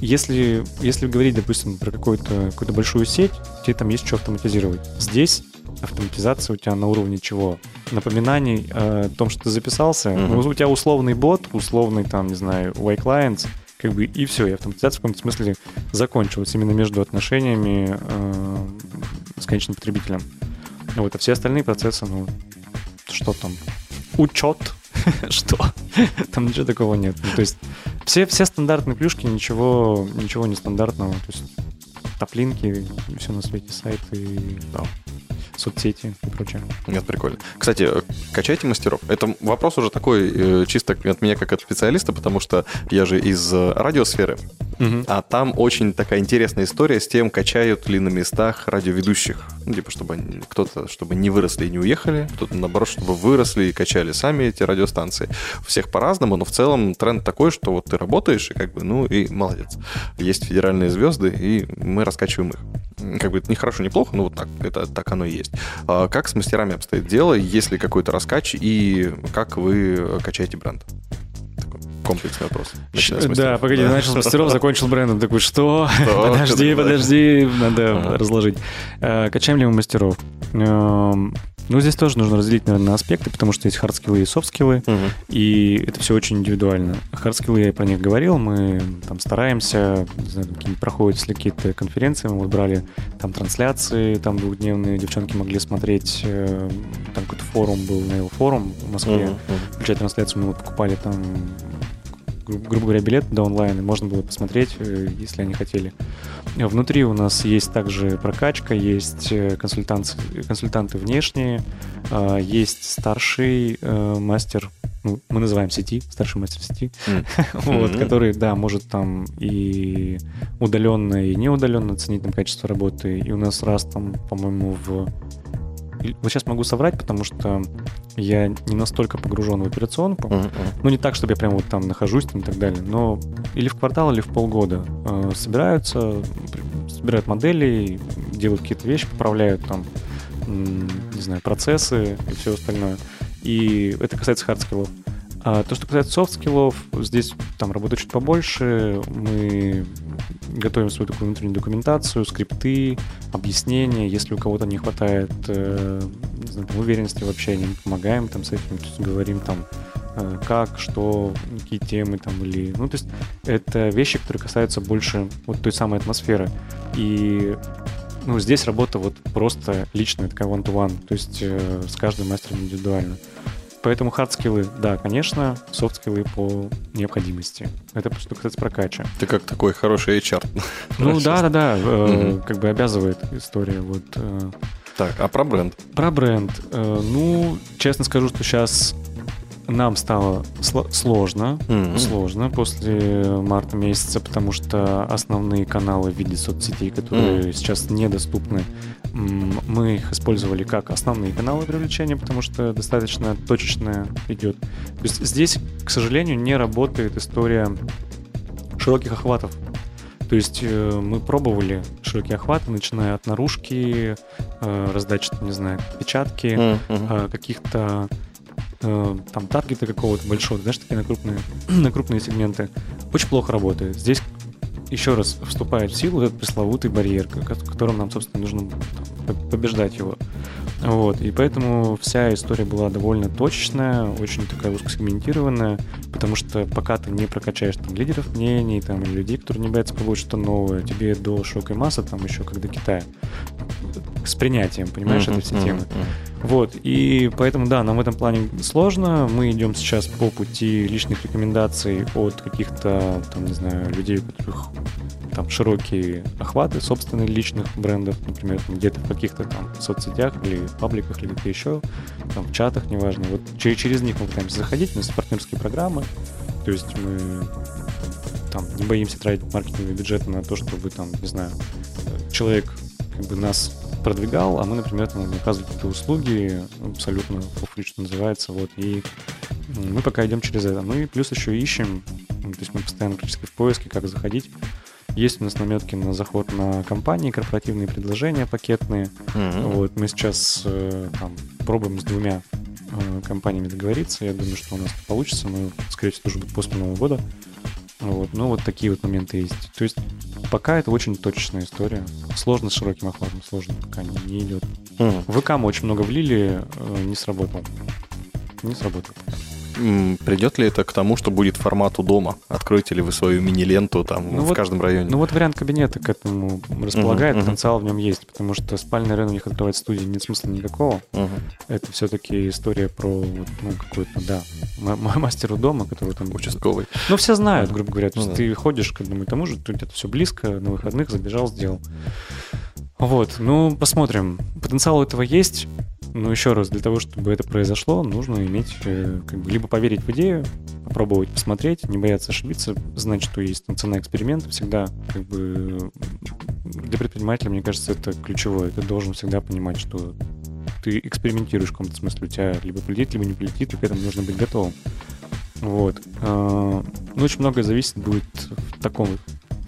если, если говорить, допустим, про какую-то, какую-то большую сеть, тебе там есть что автоматизировать. Здесь автоматизация у тебя на уровне чего? Напоминаний э, о том, что ты записался. Mm-hmm. Ну, у тебя условный бот, условный там, не знаю, YClients, как бы и все. И автоматизация в каком-то смысле закончилась именно между отношениями э, с конечным потребителем. Вот, а все остальные процессы, ну, что там? Учет. Что? Там ничего такого нет. Ну, то есть все, все стандартные плюшки, ничего, ничего нестандартного. То есть топлинки, все на свете, сайты, да, соцсети и прочее. Нет, прикольно. Кстати, качайте мастеров. Это вопрос уже такой чисто от меня как от специалиста, потому что я же из радиосферы, угу. а там очень такая интересная история с тем, качают ли на местах радиоведущих. Ну, типа, чтобы они, кто-то, чтобы не выросли и не уехали, кто-то, наоборот, чтобы выросли и качали сами эти радиостанции. У всех по-разному, но в целом тренд такой, что вот ты работаешь, и как бы, ну и молодец. Есть федеральные звезды, и мы раскачиваем их. Как бы это не хорошо, не плохо, но вот так, это, так оно и есть. А как с мастерами обстоит дело, есть ли какой-то раскач, и как вы качаете бренд? Комплексный вопрос. Да, погоди, начал с мастеров, закончил брендом. Такой, что? что? Подожди, что подожди, надо ага. разложить. Качаем ли мы мастеров? Ну, здесь тоже нужно разделить, наверное, на аспекты, потому что есть хардскиллы и софтскиллы, угу. и это все очень индивидуально. Хардскиллы, я и про них говорил, мы там стараемся, не знаю, проходят ли какие-то конференции, мы брали там трансляции, там двухдневные девчонки могли смотреть, там какой-то форум был, Nail форум в Москве, угу. включая трансляцию, мы покупали там, грубо говоря, билет до онлайн, и можно было посмотреть, если они хотели. Внутри у нас есть также прокачка, есть консультанты, консультанты внешние, есть старший мастер, ну, мы называем сети, старший мастер сети, mm. вот, mm-hmm. который, да, может там и удаленно, и неудаленно оценить там качество работы. И у нас раз там, по-моему, в... Вот сейчас могу соврать, потому что я не настолько погружен в операционку, uh-huh. ну не так, чтобы я прямо вот там нахожусь там, и так далее, но или в квартал, или в полгода э, собираются, собирают модели, делают какие-то вещи, поправляют там, м- не знаю, процессы и все остальное. И это касается хардскиллов. А то, что касается софтскиллов, здесь там работа чуть побольше, мы готовим свою такую внутреннюю документацию, скрипты, объяснения, если у кого-то не хватает э, не знаю, уверенности в общении, мы помогаем там, с этим, говорим там, э, как, что, какие темы там, или, ну, то есть это вещи, которые касаются больше вот той самой атмосферы, и ну, здесь работа вот просто личная, такая one-to-one, то есть э, с каждым мастером индивидуально. Поэтому хардскиллы, да, конечно, софтскиллы по необходимости. Это, что касается прокача. Ты как такой хороший эйч ар. Ну да, да, да, э, угу. как бы обязывает история. Вот, э. Так, а про бренд? Про бренд. Э, ну, честно скажу, что сейчас нам стало сло- сложно, mm-hmm. сложно после марта месяца, потому что основные каналы в виде соцсетей, которые mm-hmm. сейчас недоступны, мы их использовали как основные каналы привлечения, потому что достаточно точечно идет. То есть здесь, к сожалению, не работает история широких охватов. То есть мы пробовали широкие охваты, начиная от наружки, раздачи, не знаю, печатки, mm-hmm. каких-то там таргета какого-то большого, знаешь, такие на крупные, на крупные сегменты. Очень плохо работает. Здесь еще раз вступает в силу этот пресловутый барьер, которым нам, собственно, нужно побеждать его. Вот. И поэтому вся история была довольно точечная, очень такая узкосегментированная, потому что пока ты не прокачаешь там, лидеров мнений там, или людей, которые не боятся попробовать что-то новое, тебе до широкой массы, там еще как до Китая, с принятием, понимаешь, mm-hmm, этой все mm-hmm, темы. Mm-hmm. Вот. И поэтому, да, нам в этом плане сложно. Мы идем сейчас по пути личных рекомендаций от каких-то, там, не знаю, людей, у которых там широкие охваты собственных личных брендов, например, где-то в каких-то там соцсетях или пабликах, или где-то еще, там, в чатах, неважно. Вот через, через них мы пытаемся заходить, у нас партнерские программы, то есть мы там не боимся тратить маркетинговые бюджеты на то, чтобы там, не знаю, человек как бы нас продвигал, а мы, например, там оказываем какие-то услуги, абсолютно фуфлю, что называется, вот, и мы пока идем через это. Ну и плюс еще ищем, то есть мы постоянно практически в поиске, как заходить. Есть у нас наметки на заход на компании, корпоративные предложения пакетные. Mm-hmm. Вот, мы сейчас э, там, пробуем с двумя э, компаниями договориться. Я думаю, что у нас получится. Мы, скорее всего, тоже будет после Нового года. Вот, ну, вот такие вот моменты есть. То есть пока это очень точечная история. Сложно с широким охватом, сложно пока не, не идет. Mm-hmm. В ВК мы очень много влили, э, не сработало. Не сработало. Придет ли это к тому, что будет формат у дома? Откроете ли вы свою мини-ленту там, ну в вот, каждом районе? Ну вот вариант кабинета к этому располагает, uh-huh, uh-huh. потенциал в нем есть, потому что спальный район у них открывать студии нет смысла никакого. Uh-huh. Это все-таки история про вот, ну, какой-то, да, м- мастеру дома, который там... Участковый. Ну все знают, грубо говоря. То есть uh-huh. ты ходишь к одному и тому же, тут это все близко, на выходных забежал, сделал. Вот, ну посмотрим. Потенциал у этого есть. Но еще раз, для того, чтобы это произошло, нужно иметь, как бы, либо поверить в идею, попробовать посмотреть, не бояться ошибиться, знать, что есть там цена эксперимента всегда, как бы, для предпринимателя, мне кажется, это ключевое. Ты должен всегда понимать, что ты экспериментируешь в каком-то смысле, у тебя либо полетит, либо не полетит, и к этому нужно быть готовым. Вот. Но очень многое зависит будет в таком,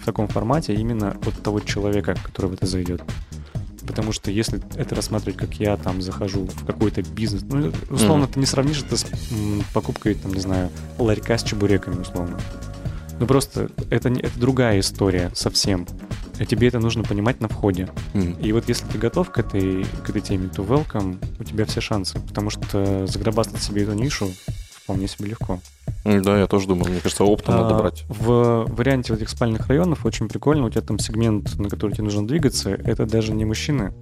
в таком формате именно от того человека, который в это зайдет. Потому что если это рассматривать, как я там захожу в какой-то бизнес, ну, условно, mm-hmm. ты не сравнишь это с м, покупкой, там, не знаю, ларька с чебуреками, условно. Ну, просто это, это другая история совсем. Тебе это нужно понимать на входе. Mm-hmm. И вот если ты готов к этой, к этой теме, то welcome, у тебя все шансы. Потому что заграбастать себе эту нишу вполне себе легко. Да, я тоже думал, мне кажется, оптом а, надо брать. В варианте вот этих спальных районов очень прикольно, у тебя там сегмент, на который тебе нужно двигаться, это даже не мужчины,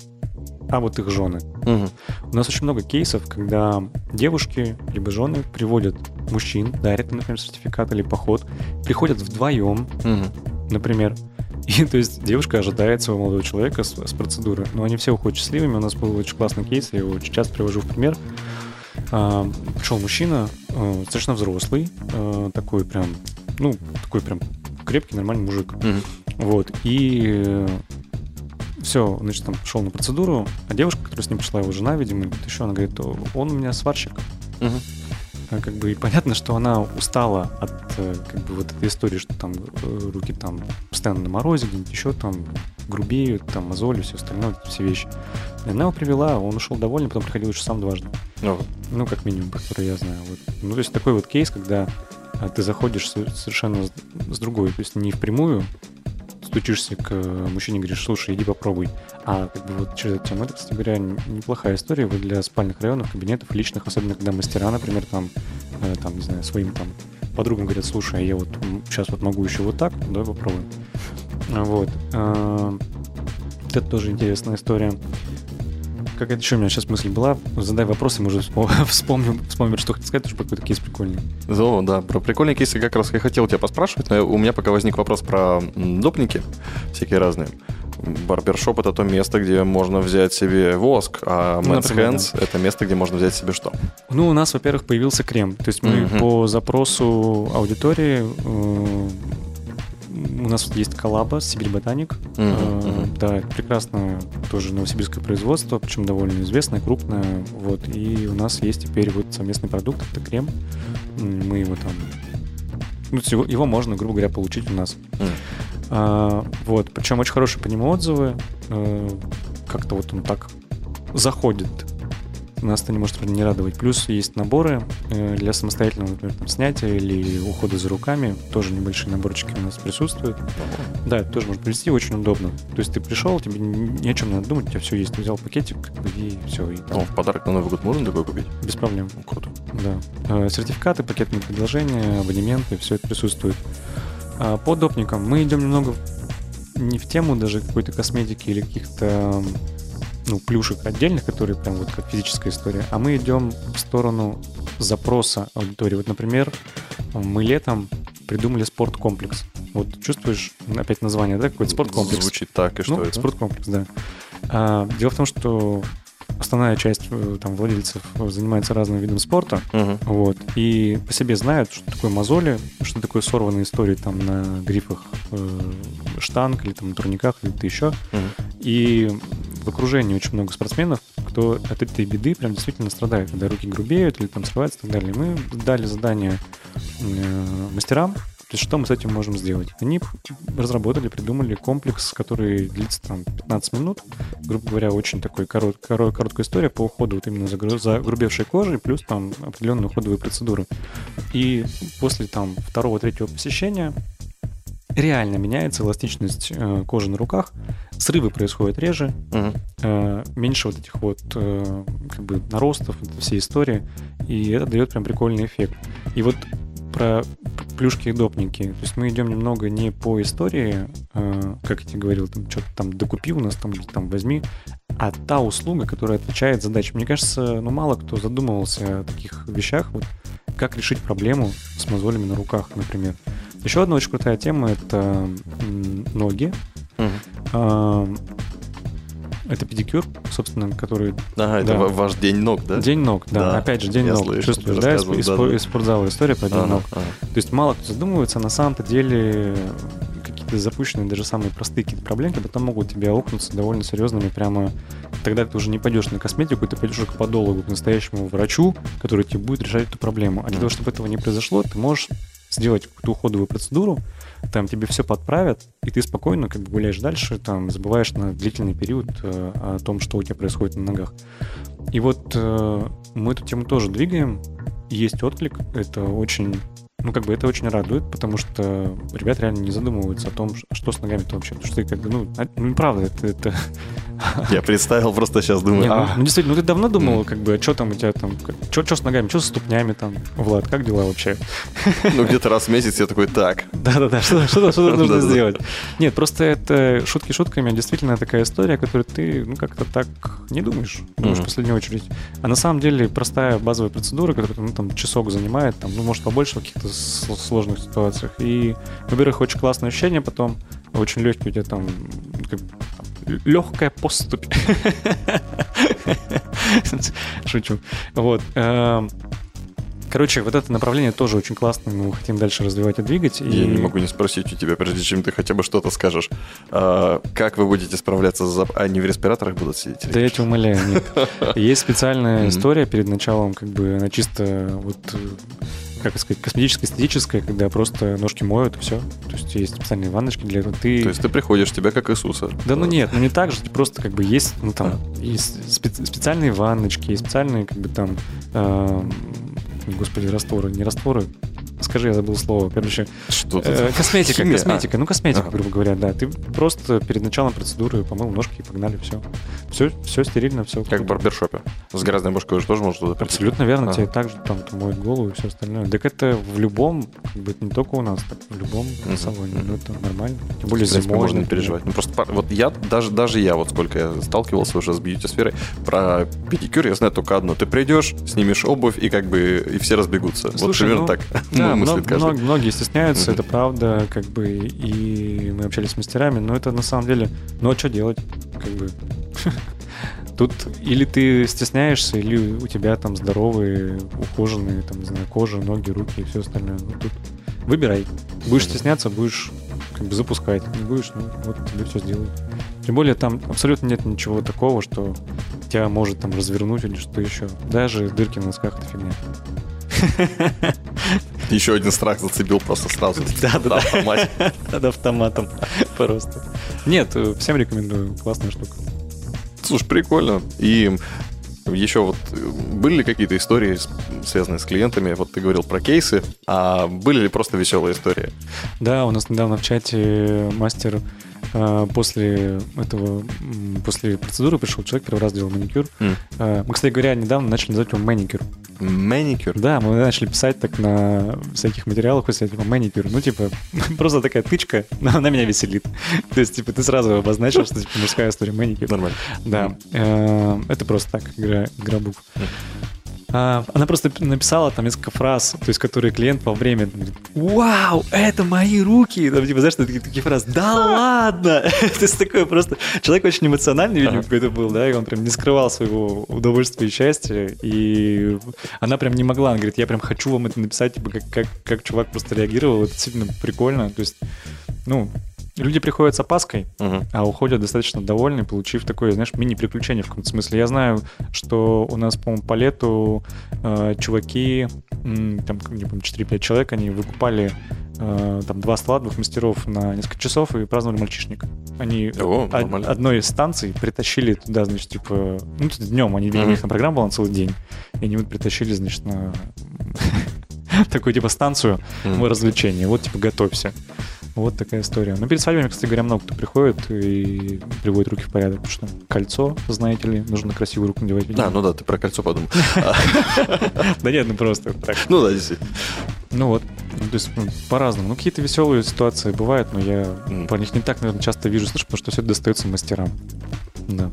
а вот их жены. Угу. У нас очень много кейсов, когда девушки либо жены приводят мужчин, дарят, например, сертификат или поход, приходят вдвоем, угу. например, и то есть девушка ожидает своего молодого человека с, с процедуры, но они все уходят счастливыми, у нас был очень классный кейс, я его сейчас привожу в пример. Пришел мужчина, достаточно взрослый, такой прям, ну, такой прям крепкий, нормальный мужик. Mm-hmm. Вот, и все, значит, там шел на процедуру, а девушка, которая с ним пришла, его жена, видимо, вот еще, она говорит, он у меня сварщик. Угу. Как бы и понятно, что она устала от как бы, вот этой истории, что там руки там постоянно на морозе, где-нибудь еще там грубеют, там мозоли, все остальное, все вещи. И она его привела, он ушел довольный, потом приходил еще сам дважды. Ну, ну как минимум, который я знаю. Вот. Ну, то есть такой вот кейс, когда ты заходишь совершенно с другой, то есть не впрямую, стучишься к мужчине и говоришь, слушай, иди попробуй. А как бы вот через эту тему, это, кстати говоря, неплохая история вот для спальных районов, кабинетов, личных, особенно когда мастера, например, там, э, там, не знаю, своим там подругам говорят, слушай, я вот сейчас вот могу еще вот так, давай попробуем. Вот. Э, это тоже интересная история. Какая-то еще у меня сейчас мысль была. Задай вопросы, может, вспомню, вспомню, что хотел сказать, потому что какой-то кейс прикольный. Зо, да, про прикольные кейсы как раз я хотел тебя поспрашивать, но у меня пока возник вопрос про допники всякие разные. Барбершоп — это то место, где можно взять себе воск, а Men's Hands — это место, где можно взять себе что? Ну, у нас, во-первых, появился крем. То есть мы mm-hmm. по запросу аудитории... Э- У нас вот есть коллаба с Сибирь Ботаник. Mm-hmm. Mm-hmm. Да, прекрасное тоже новосибирское производство, причем довольно известное, крупное. Вот. И у нас есть теперь вот совместный продукт, это крем. Мы его там... Ну, его, его можно, грубо говоря, получить у нас. Mm. А, вот. Причем очень хорошие по нему отзывы. А, как-то вот он так заходит. Нас это не может не радовать. Плюс есть наборы для самостоятельного, например, там, снятия или ухода за руками. Тоже небольшие наборчики у нас присутствуют. Ага. Да, это тоже можно привезти, очень удобно. То есть ты пришел, тебе ни о чем не надо думать, у тебя все есть. Ты взял пакетик и все. И, там... О, в подарок на Новый год можно такой купить? Без проблем. О, круто. Да. Сертификаты, пакетные предложения, абонементы, все это присутствует. По допникам мы идем немного не в тему даже какой-то косметики или каких-то... ну, плюшек отдельных, которые прям вот как физическая история, а мы идем в сторону запроса аудитории. Вот, например, мы летом придумали спорткомплекс. Вот чувствуешь, опять название, да, какой-то спорткомплекс? Звучит так, и что ну, это? Спорткомплекс, да. А, дело в том, что основная часть там, владельцев занимается разным видом спорта, угу. вот, и по себе знают, что такое мозоли, что такое сорванные истории там на грифах э, штанг или там на турниках или где-то еще. Угу. И в окружении очень много спортсменов, кто от этой беды прям действительно страдает, когда руки грубеют или там срываются и так далее. Мы дали задание э, мастерам, то есть что мы с этим можем сделать. Они разработали, придумали комплекс, который длится там пятнадцать минут. Грубо говоря, очень такой корот, корот, короткая история по уходу вот именно за, за грубевшей кожей, плюс там определенные уходовые процедуры. И после там второго-третьего посещения реально меняется эластичность э, кожи на руках, срывы происходят реже, угу. э, меньше вот этих вот э, как бы наростов, вот всей истории, и это дает прям прикольный эффект. И вот про плюшки и допники, то есть мы идем немного не по истории, э, как я тебе говорил, там, что-то там докупи у нас, там, там возьми, а та услуга, которая отвечает задаче. Мне кажется, ну мало кто задумывался о таких вещах, вот, как решить проблему с мозолями на руках, например. Еще одна очень крутая тема – это ноги. Uh-huh. Это педикюр, собственно, который… Ага, это да. ваш день ног, да? День ног, да. да. Опять же, день Я ног. Слышу, чувствуешь, да? Из, да, из, да. из спортзала история про день ага, ног. Ага. То есть мало кто задумывается, на самом-то деле какие-то запущенные, даже самые простые какие-то проблемки потом могут тебя окнуться довольно серьезными прямо… Тогда ты уже не пойдешь на косметику, ты пойдешь к подологу, к настоящему врачу, который тебе будет решать эту проблему. А для того, чтобы этого не произошло, ты можешь… сделать какую-то уходовую процедуру, там тебе все подправят, и ты спокойно как бы гуляешь дальше, там забываешь на длительный период э, о том, что у тебя происходит на ногах. И вот э, мы эту тему тоже двигаем, есть отклик, это очень, ну как бы это очень радует, потому что ребята реально не задумываются о том, что с ногами-то вообще, потому что ты как бы, ну, ну правда, это... это... Я представил, просто сейчас думаю. Не, ну, ну, действительно, ну ты давно думал, как бы, что там у тебя там, что с ногами, что с ступнями там, Влад, как дела вообще? Ну где-то раз в месяц я такой, так. Да-да-да, что-то нужно сделать. Нет, просто это шутки шутками, действительно такая история, которую ты, ну как-то так не думаешь, думаешь в последнюю очередь. А на самом деле простая базовая процедура, которая, ну там, часок занимает, там, ну может побольше в каких-то сложных ситуациях. И, во-первых, очень классное ощущение потом, очень легкий у тебя там, как бы, легкая поступь. Шучу. Вот. Короче, вот это направление тоже очень классное, мы хотим дальше развивать и двигать. И... Я не могу не спросить у тебя, прежде чем ты хотя бы что-то скажешь, а, как вы будете справляться с зап... А, они в респираторах будут сидеть? Да я тебя умоляю, нет. Есть специальная история перед началом, как бы она чисто вот... как сказать, косметическое, эстетическое, когда просто ножки моют, и все. То есть есть специальные ванночки для этого. Ты... То есть ты приходишь, тебя как Иисуса. Да ну нет, ну не так же, просто как бы есть, ну там, есть спе- специальные ванночки, есть специальные, как бы там, э- господи, растворы, не растворы, скажи, я забыл слово, короче. Что э- Косметика, Химия. косметика, а. ну косметика, ага. грубо говоря, да. Ты просто перед началом процедуры помыл ножки и погнали, все. Все, все стерильно, все. Как в барбершопе. С грязной мушкой же тоже можно туда прийти. Абсолютно верно, а. тебе также там моют голову и все остальное. Так это в любом, как бы не только у нас, так в любом mm-hmm. салоне, mm-hmm. это нормально. Тем более зимой. Можно не переживать. Ну, просто вот я, даже, даже я, вот сколько я сталкивался уже с бьюти-сферой, про педикюр я знаю только одно. Ты придешь, снимешь обувь, и как бы и все разбегутся. Слушай, вот примерно ну, так да, мыслит каждый. Много, многие стесняются, mm-hmm. это правда, как бы, и мы общались с мастерами, но это на самом деле, ну а что делать? Как бы... Тут или ты стесняешься, или у тебя там здоровые, ухоженные, там, не знаю, кожа, ноги, руки и все остальное. Ну, тут выбирай. Будешь стесняться, будешь как бы запускать. Не будешь, ну вот тебе все сделают. Тем более там абсолютно нет ничего такого, что тебя может там развернуть или что еще. Даже дырки в носках — это фигня. Еще один страх зацепил просто сразу. Да, да, да. Над автоматом просто. Нет, всем рекомендую. Классная штука. Слушай, прикольно. И еще вот были ли какие-то истории, связанные с клиентами? Вот ты говорил про кейсы, а были ли просто веселые истории? Да, у нас недавно в чате мастер после этого, после процедуры пришел человек, первый раз делал маникюр. Mm. Мы, кстати говоря, недавно начали называть его маникюр. Маникюр? Да, мы начали писать так на всяких материалах, если типа маникюр. Ну, типа, просто такая тычка, но она меня веселит. То есть, типа, ты сразу обозначил, что типа мужская история маникюр. Нормально. Да. Это просто так, игра букв. Она просто написала там несколько фраз, то есть, которые клиент во время говорит: «Вау, это мои руки!» Там, типа, знаешь, такие, такие фразы: «Да ладно!» То есть, такое просто... Человек очень эмоциональный, видимо, какой-то был, да, и он прям не скрывал своего удовольствия и счастья, и она прям не могла, она говорит: «Я прям хочу вам это написать», типа, как, как, как чувак просто реагировал, это действительно прикольно, то есть, ну... Люди приходят с опаской, uh-huh. а уходят достаточно довольны, получив такое, знаешь, мини-приключение в каком-то смысле. Я знаю, что у нас, по-моему, по лету э, чуваки, м, там, не помню, четыре-пять человек, они выкупали э, там два стола, двух мастеров на несколько часов и праздновали мальчишник. Они oh, од- одной из станций притащили туда, значит, типа, ну, днем, они, uh-huh. у них на программа была на целый день, и они вот притащили, значит, на такую, типа, станцию развлечения. Вот, типа, готовься. Вот такая история. Ну, перед свадьбами, кстати говоря, много кто приходит и приводит руки в порядок, потому что кольцо, знаете ли, нужно красивую руку надевать. Да, ну да, ты про кольцо подумал. Да нет, ну просто так. Ну да, действительно. Ну вот, то есть по-разному. Ну, какие-то веселые ситуации бывают, но я про них не так, наверное, часто вижу, слышу, потому что все это достается мастерам. Да.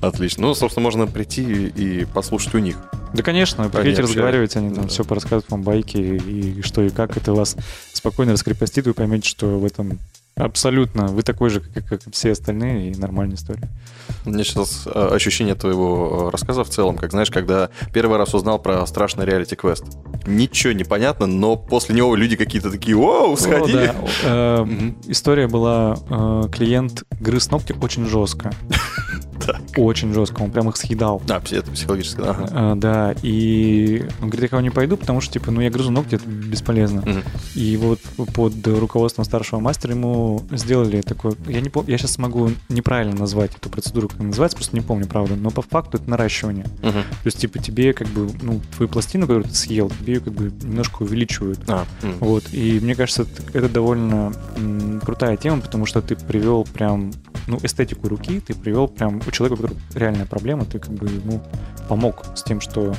Отлично. Ну, собственно, можно прийти и послушать у них. Да, конечно, приходите разговаривать, они там да. все порассказывают вам байки и, и что и как. Это вас спокойно раскрепостит, вы поймете, что в этом абсолютно вы такой же, как, как все остальные, и нормальная история. У меня сейчас ощущение твоего рассказа в целом, как, знаешь, когда первый раз узнал про страшный реалити-квест. Ничего не понятно, но после него люди какие-то такие: «Оу, сходили!» О, да. угу. История была, клиент грыз ногти очень жестко. Так. Очень жестко, он прям их съедал. Да, это психологически, да. А, да, и он говорит: я кого не пойду, потому что, типа, ну, я грызу ногти, это бесполезно. Mm-hmm. И вот под руководством старшего мастера ему сделали такое... Я не пом... я сейчас могу неправильно назвать эту процедуру, как она называется, просто не помню, правда, но по факту это наращивание. Mm-hmm. То есть, типа, тебе, как бы, ну, твою пластину, которую ты съел, тебе ее, как бы, немножко увеличивают. Mm-hmm. Вот, и мне кажется, это, это довольно м- крутая тема, потому что ты привел прям, ну, эстетику руки, ты привел прям... У человека, у которого реальная проблема, ты как бы ему помог с тем, что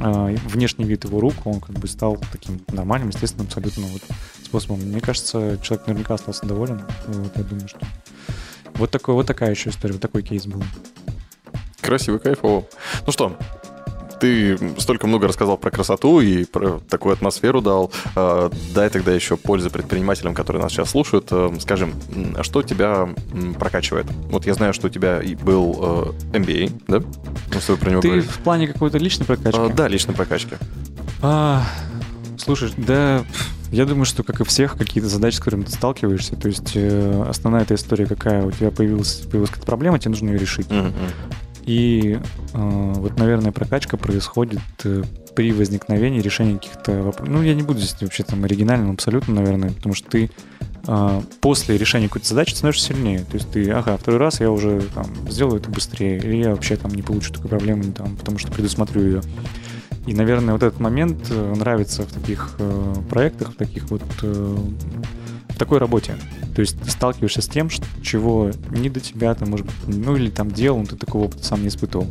э, внешний вид его рук, он как бы стал таким нормальным, естественным, абсолютно вот, способом. Мне кажется, человек наверняка остался доволен. Вот, я думаю, что вот, такой, вот такая еще история, вот такой кейс был. Красиво, кайфово. Ну что, ты столько много рассказал про красоту и про такую атмосферу дал. Дай тогда еще пользу предпринимателям, которые нас сейчас слушают. Скажем, что тебя прокачивает? Вот я знаю, что у тебя был эм би эй, да? Ну, что вы про него говорили? Ты в плане какой-то личной прокачки? Да, личной прокачки. А, слушай, да, я думаю, что, как и всех, какие-то задачи, с которыми ты сталкиваешься. То есть э, основная эта история какая? У тебя появилась, появилась какая-то проблема, тебе нужно ее решить. Mm-hmm. И э, вот, наверное, прокачка происходит э, при возникновении решения каких-то вопросов. Ну, я не буду здесь вообще там оригинальным абсолютно, наверное, потому что ты э, после решения какой-то задачи становишься сильнее. То есть ты, ага, второй раз я уже там сделаю это быстрее, или я вообще там не получу такой проблемы, там, потому что предусмотрю ее. И, наверное, вот этот момент нравится в таких э, проектах, в таких вот э, в такой работе. То есть ты сталкиваешься с тем, что, чего не до тебя, там, может быть, ну или там делал, ты такого опыта сам не испытывал.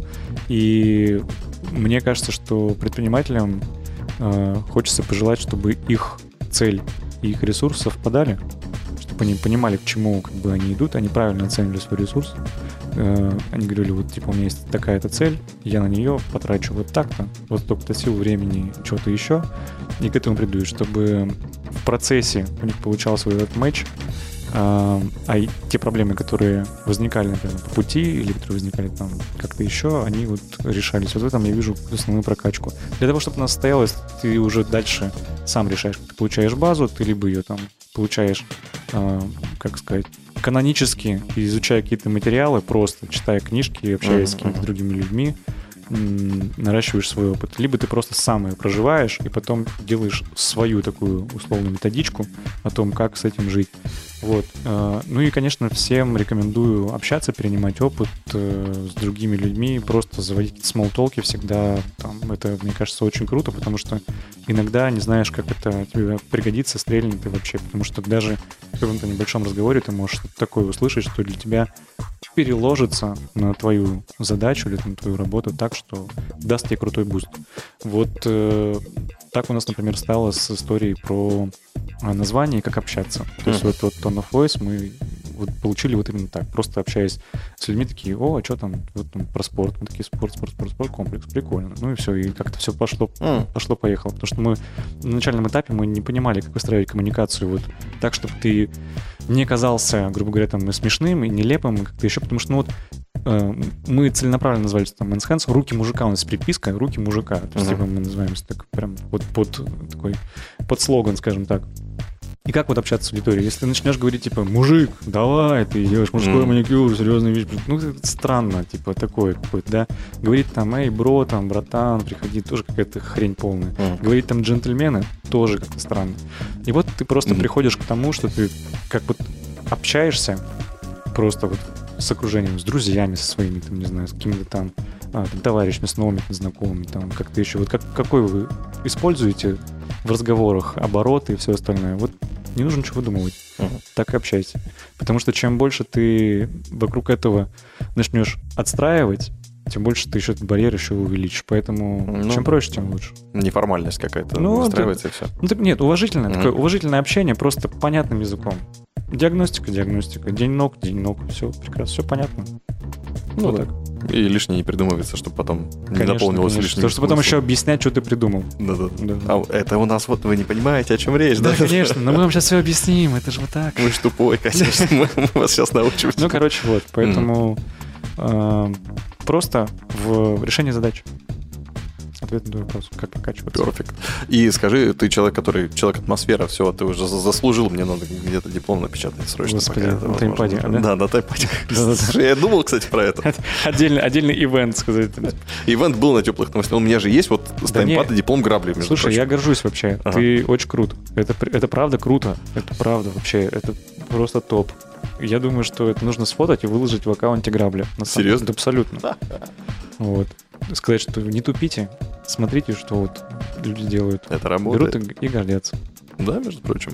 И мне кажется, что предпринимателям э, хочется пожелать, чтобы их цель и их ресурс совпадали, чтобы они понимали, к чему как бы они идут, они правильно оценивали свой ресурс. Они говорили, вот, типа, у меня есть такая-то цель, я на нее потрачу вот так-то, вот столько-то сил, времени, чего-то еще, и к этому приду, чтобы в процессе у них получался вот этот матч, а, а те проблемы, которые возникали, например, по пути, или которые возникали там как-то еще, они вот решались. Вот в этом я вижу основную прокачку. Для того, чтобы она состоялась, ты уже дальше сам решаешь, ты получаешь базу, ты либо ее там получаешь, а, как сказать, канонически, изучая какие-то материалы, просто читая книжки и общаясь mm-hmm. с какими-то другими людьми, м- наращиваешь свой опыт. Либо ты просто сам ее проживаешь и потом делаешь свою такую условную методичку о том, как с этим жить. Вот. Ну и, конечно, всем рекомендую общаться, перенимать опыт с другими людьми, просто заводить смолл-толки всегда. Там, это, мне кажется, очень круто, потому что иногда не знаешь, как это тебе пригодится, стрельнет ты вообще. Потому что даже в каком-то небольшом разговоре ты можешь что-то такое услышать, что для тебя переложится на твою задачу или на твою работу так, что даст тебе крутой буст. Вот э, так у нас, например, стало с историей про название и как общаться. То есть mm-hmm. вот Tone of Voice мы вот получили вот именно так. Просто общаясь с людьми, такие, о, а что там, вот там про спорт? Мы такие, спорт, спорт, спорт, спорт, комплекс, прикольно. Ну и все, и как-то все пошло, mm. пошло-поехало. Потому что мы на начальном этапе мы не понимали, как выстраивать коммуникацию вот так, чтобы ты не казался, грубо говоря, там и смешным, и нелепым, и как-то еще, потому что, ну вот, э, мы целенаправленно назвались там Men's Hands, руки мужика, у нас приписка, руки мужика. То есть, mm-hmm. типа, мы называемся так прям вот под такой, под слоган, скажем так. И как вот общаться с аудиторией? Если ты начнешь говорить, типа, мужик, давай, ты делаешь мужской mm. маникюр, серьезная вещь, ну, это странно, типа, такое какое-то, да? Говорить там, эй, бро, там, братан, приходи, тоже какая-то хрень полная. Mm. Говорить там джентльмены, тоже как-то странно. И вот ты просто mm. приходишь к тому, что ты как вот общаешься просто вот с окружением, с друзьями, со своими, там, не знаю, с какими-то там, а, там товарищами, с новыми знакомыми, там, как-то еще. Вот как, какой вы используете в разговорах обороты и все остальное? Вот не нужно ничего выдумывать. Uh-huh. Так и общайся. Потому что чем больше ты вокруг этого начнешь отстраивать, тем больше ты еще этот барьер еще увеличишь. Поэтому ну, чем проще, тем лучше. Неформальность какая-то ну, выстраивается, ты, и все. Ну, так нет, уважительное, uh-huh. такое уважительное общение просто понятным языком. Диагностика, диагностика. День ног, день ног. Все прекрасно, все понятно. Ну, вот да. так. И лишнее не придумывается, чтобы потом конечно, не дополнилось лишним. Потому что потом еще объяснять, что ты придумал. Да-да-да. А это у нас вот вы не понимаете, о чем речь. Да, да? Конечно, но мы вам сейчас все объясним, это же вот так. Вы же тупой, конечно, мы, мы вас сейчас научим. Ну, короче, вот, поэтому mm. э, просто в решении задач. Ответ на вопрос, как прокачиваться. Перфект. И скажи, ты человек, который, человек атмосфера, все, ты уже заслужил, мне надо где-то диплом напечатать срочно. Господи, на таймпаде, да? Да, на таймпаде. Я думал, кстати, про это. Отдельный, отдельный ивент, сказать. Ивент был на теплых новостях, у меня же есть вот с таймпада диплом грабли. Слушай, я горжусь вообще, ты очень крут. Это правда круто, это правда вообще, это просто топ. Я думаю, что это нужно сфотать и выложить в аккаунте грабли. Серьезно? Абсолютно. Вот. Сказать, что не тупите, смотрите, что вот люди делают. Это работает. Берут и, и гордятся. Да, между прочим.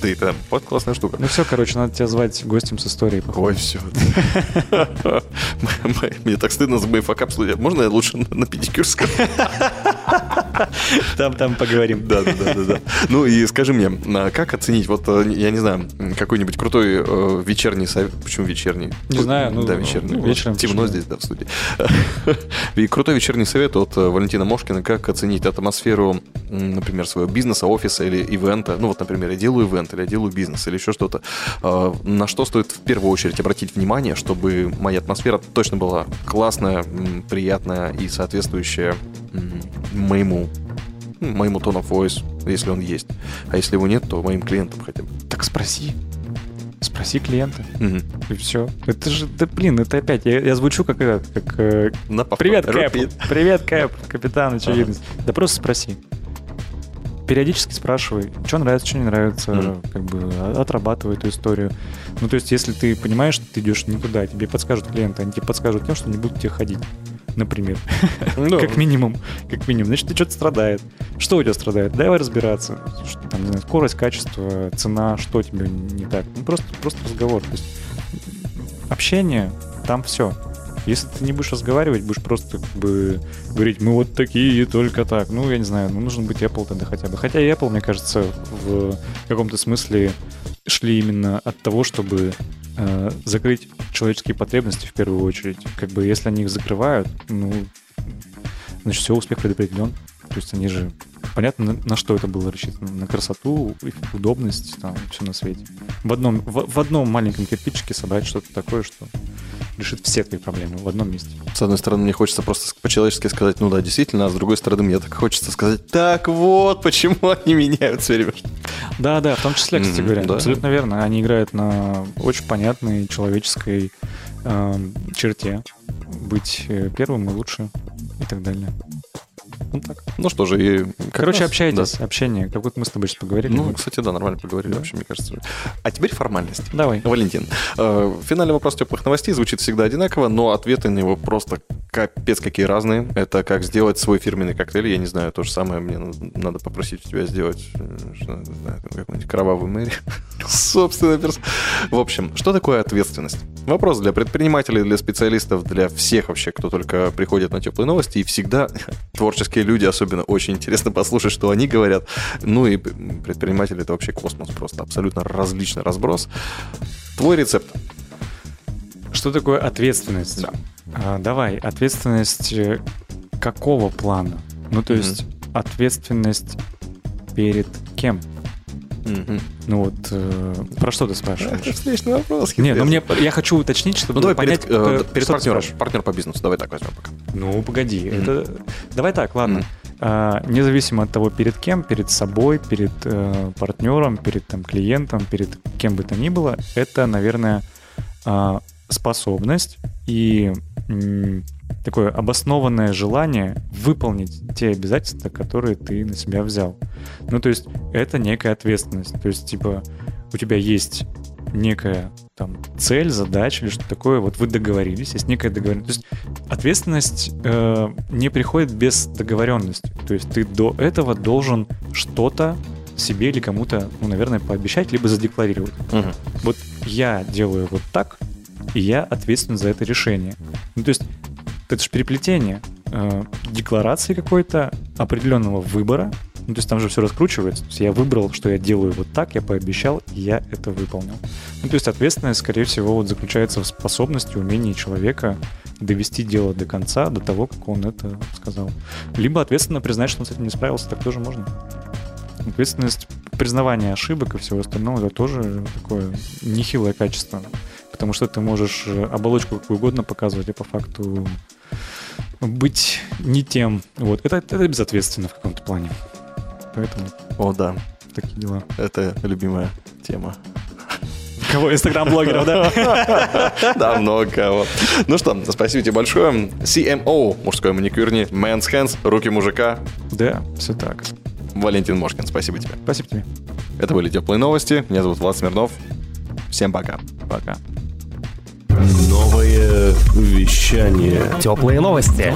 Ты там, вот классная штука. Ну все, короче, надо тебя звать гостем с историей. Походу. Ой, все. Мне так стыдно за мои факапсы. Можно я лучше на педикюр скажу? Там-там поговорим. Да-да-да. Ну и скажи мне, как оценить, вот, я не знаю, какой-нибудь крутой вечерний совет. Почему вечерний? Не знаю. Да, вечерний. Вечером. Темно здесь, да, в студии. И крутой вечерний совет от Валентина Мошкина. Как оценить атмосферу, например, своего бизнеса, офиса или ивента. Ну вот, например, я делаю ивент, или я делаю бизнес, или еще что-то. На что стоит в первую очередь обратить внимание, чтобы моя атмосфера точно была классная, приятная и соответствующая моему моему tone of voice, если он есть. А если его нет, то моим клиентам хотя бы. Так спроси. Спроси клиента. Угу. И все. Это же, да блин, это опять, я, я звучу как этот, как... Привет, Кэп. Привет, Кэп, капитан, очевидность. Ага. Да просто спроси. Периодически спрашивай, что нравится, что не нравится, mm-hmm. как бы отрабатывай эту историю. Ну, то есть, если ты понимаешь, что ты идешь не туда, тебе подскажут клиенты, они тебе подскажут тем, что не будут тебе ходить, например. No. Как минимум. Как минимум. Значит, ты что-то страдает. Что у тебя страдает? Давай разбираться. Что, там, не знаю, скорость, качество, цена, что тебе не так. Ну, просто, просто разговор. То есть, общение, там все. Если ты не будешь разговаривать, будешь просто как бы говорить, мы вот такие, только так. Ну, я не знаю, ну, нужен быть Apple тогда хотя бы. Хотя и Apple, мне кажется, в каком-то смысле шли именно от того, чтобы э, закрыть человеческие потребности в первую очередь. Как бы если они их закрывают, ну, значит, все, успех предопределен. То есть они же... Понятно, на, на что это было рассчитано? На красоту, удобность, там, все на свете. В одном, в, в одном маленьком кирпичике собрать что-то такое, что... решит все твои проблемы в одном месте. С одной стороны, мне хочется просто по-человечески сказать, ну да, действительно, а с другой стороны, мне так хочется сказать, так вот, почему они меняют все время. Да-да, в том числе, кстати mm-hmm, говоря, да. Абсолютно верно. Они играют на очень понятной человеческой э, черте. Быть первым и лучше и так далее. Ну так. Ну что же, и... Короче, раз, общайтесь, да. Общение. Как вот мы с тобой сейчас поговорили. Ну, кстати, да, нормально поговорили, да. Вообще, мне кажется. А теперь формальность. Давай. Валентин, финальный вопрос теплых новостей звучит всегда одинаково, но ответы на него просто капец какие разные. Это как сделать свой фирменный коктейль. Я не знаю, то же самое мне надо попросить у тебя сделать, что, не знаю, какой-нибудь кровавый Мэри. Собственно, перс... В общем, что такое ответственность? Вопрос для предпринимателей, для специалистов, для всех вообще, кто только приходит на теплые новости, и всегда творчески люди, особенно, очень интересно послушать, что они говорят. Ну и предприниматели — это вообще космос, просто абсолютно различный разброс. Твой рецепт. Что такое ответственность? Да. А, давай, ответственность какого плана? Ну, то mm-hmm. есть ответственность перед кем? Mm-hmm. Ну вот, э, про что ты спрашиваешь? Это отличный вопрос. Нет, ну мне, я хочу уточнить, чтобы ну, понять, перед, э, перед партнером, партнер по бизнесу, давай так возьмем пока. Ну, погоди, mm-hmm. это... давай так, ладно. Mm-hmm. А, независимо от того, перед кем, перед собой, перед э, партнером, перед там, клиентом, перед кем бы то ни было, это, наверное, э, способность и э, такое обоснованное желание выполнить те обязательства, которые ты на себя взял. Ну, то есть это некая ответственность. То есть, типа, у тебя есть некая там цель, задача или что-то такое, вот вы договорились, есть некая договоренность. То есть ответственность э, не приходит без договоренности. То есть ты до этого должен что-то себе или кому-то, ну, наверное, пообещать, либо задекларировать. Угу. Вот я делаю вот так, и я ответственен за это решение. Ну, то есть это же переплетение э, декларации какой-то, определенного выбора. Ну, то есть там же все раскручивается. То есть я выбрал, что я делаю вот так, я пообещал, и я это выполнил. Ну, то есть ответственность, скорее всего, вот, заключается в способности, умении человека довести дело до конца, до того, как он это сказал. Либо ответственно признать, что он с этим не справился, так тоже можно. Ответственность, признавание ошибок и всего остального, это тоже такое нехилое качество. Потому что ты можешь оболочку какую угодно показывать, а по факту быть не тем. Вот. Это, это безответственно в каком-то плане. Поэтому... О, да. Такие дела. Это любимая тема. Кого? Инстаграм-блогеров, да? Да, много кого. Ну что, спасибо тебе большое. си эм о, мужской маникюрни, Men's Hands, руки мужика. Да, все так. Валентин Мошкин, спасибо тебе. Спасибо тебе. Это были теплые новости. Меня зовут Влад Смирнов. Всем пока. Пока. Новое вещание. Теплые новости.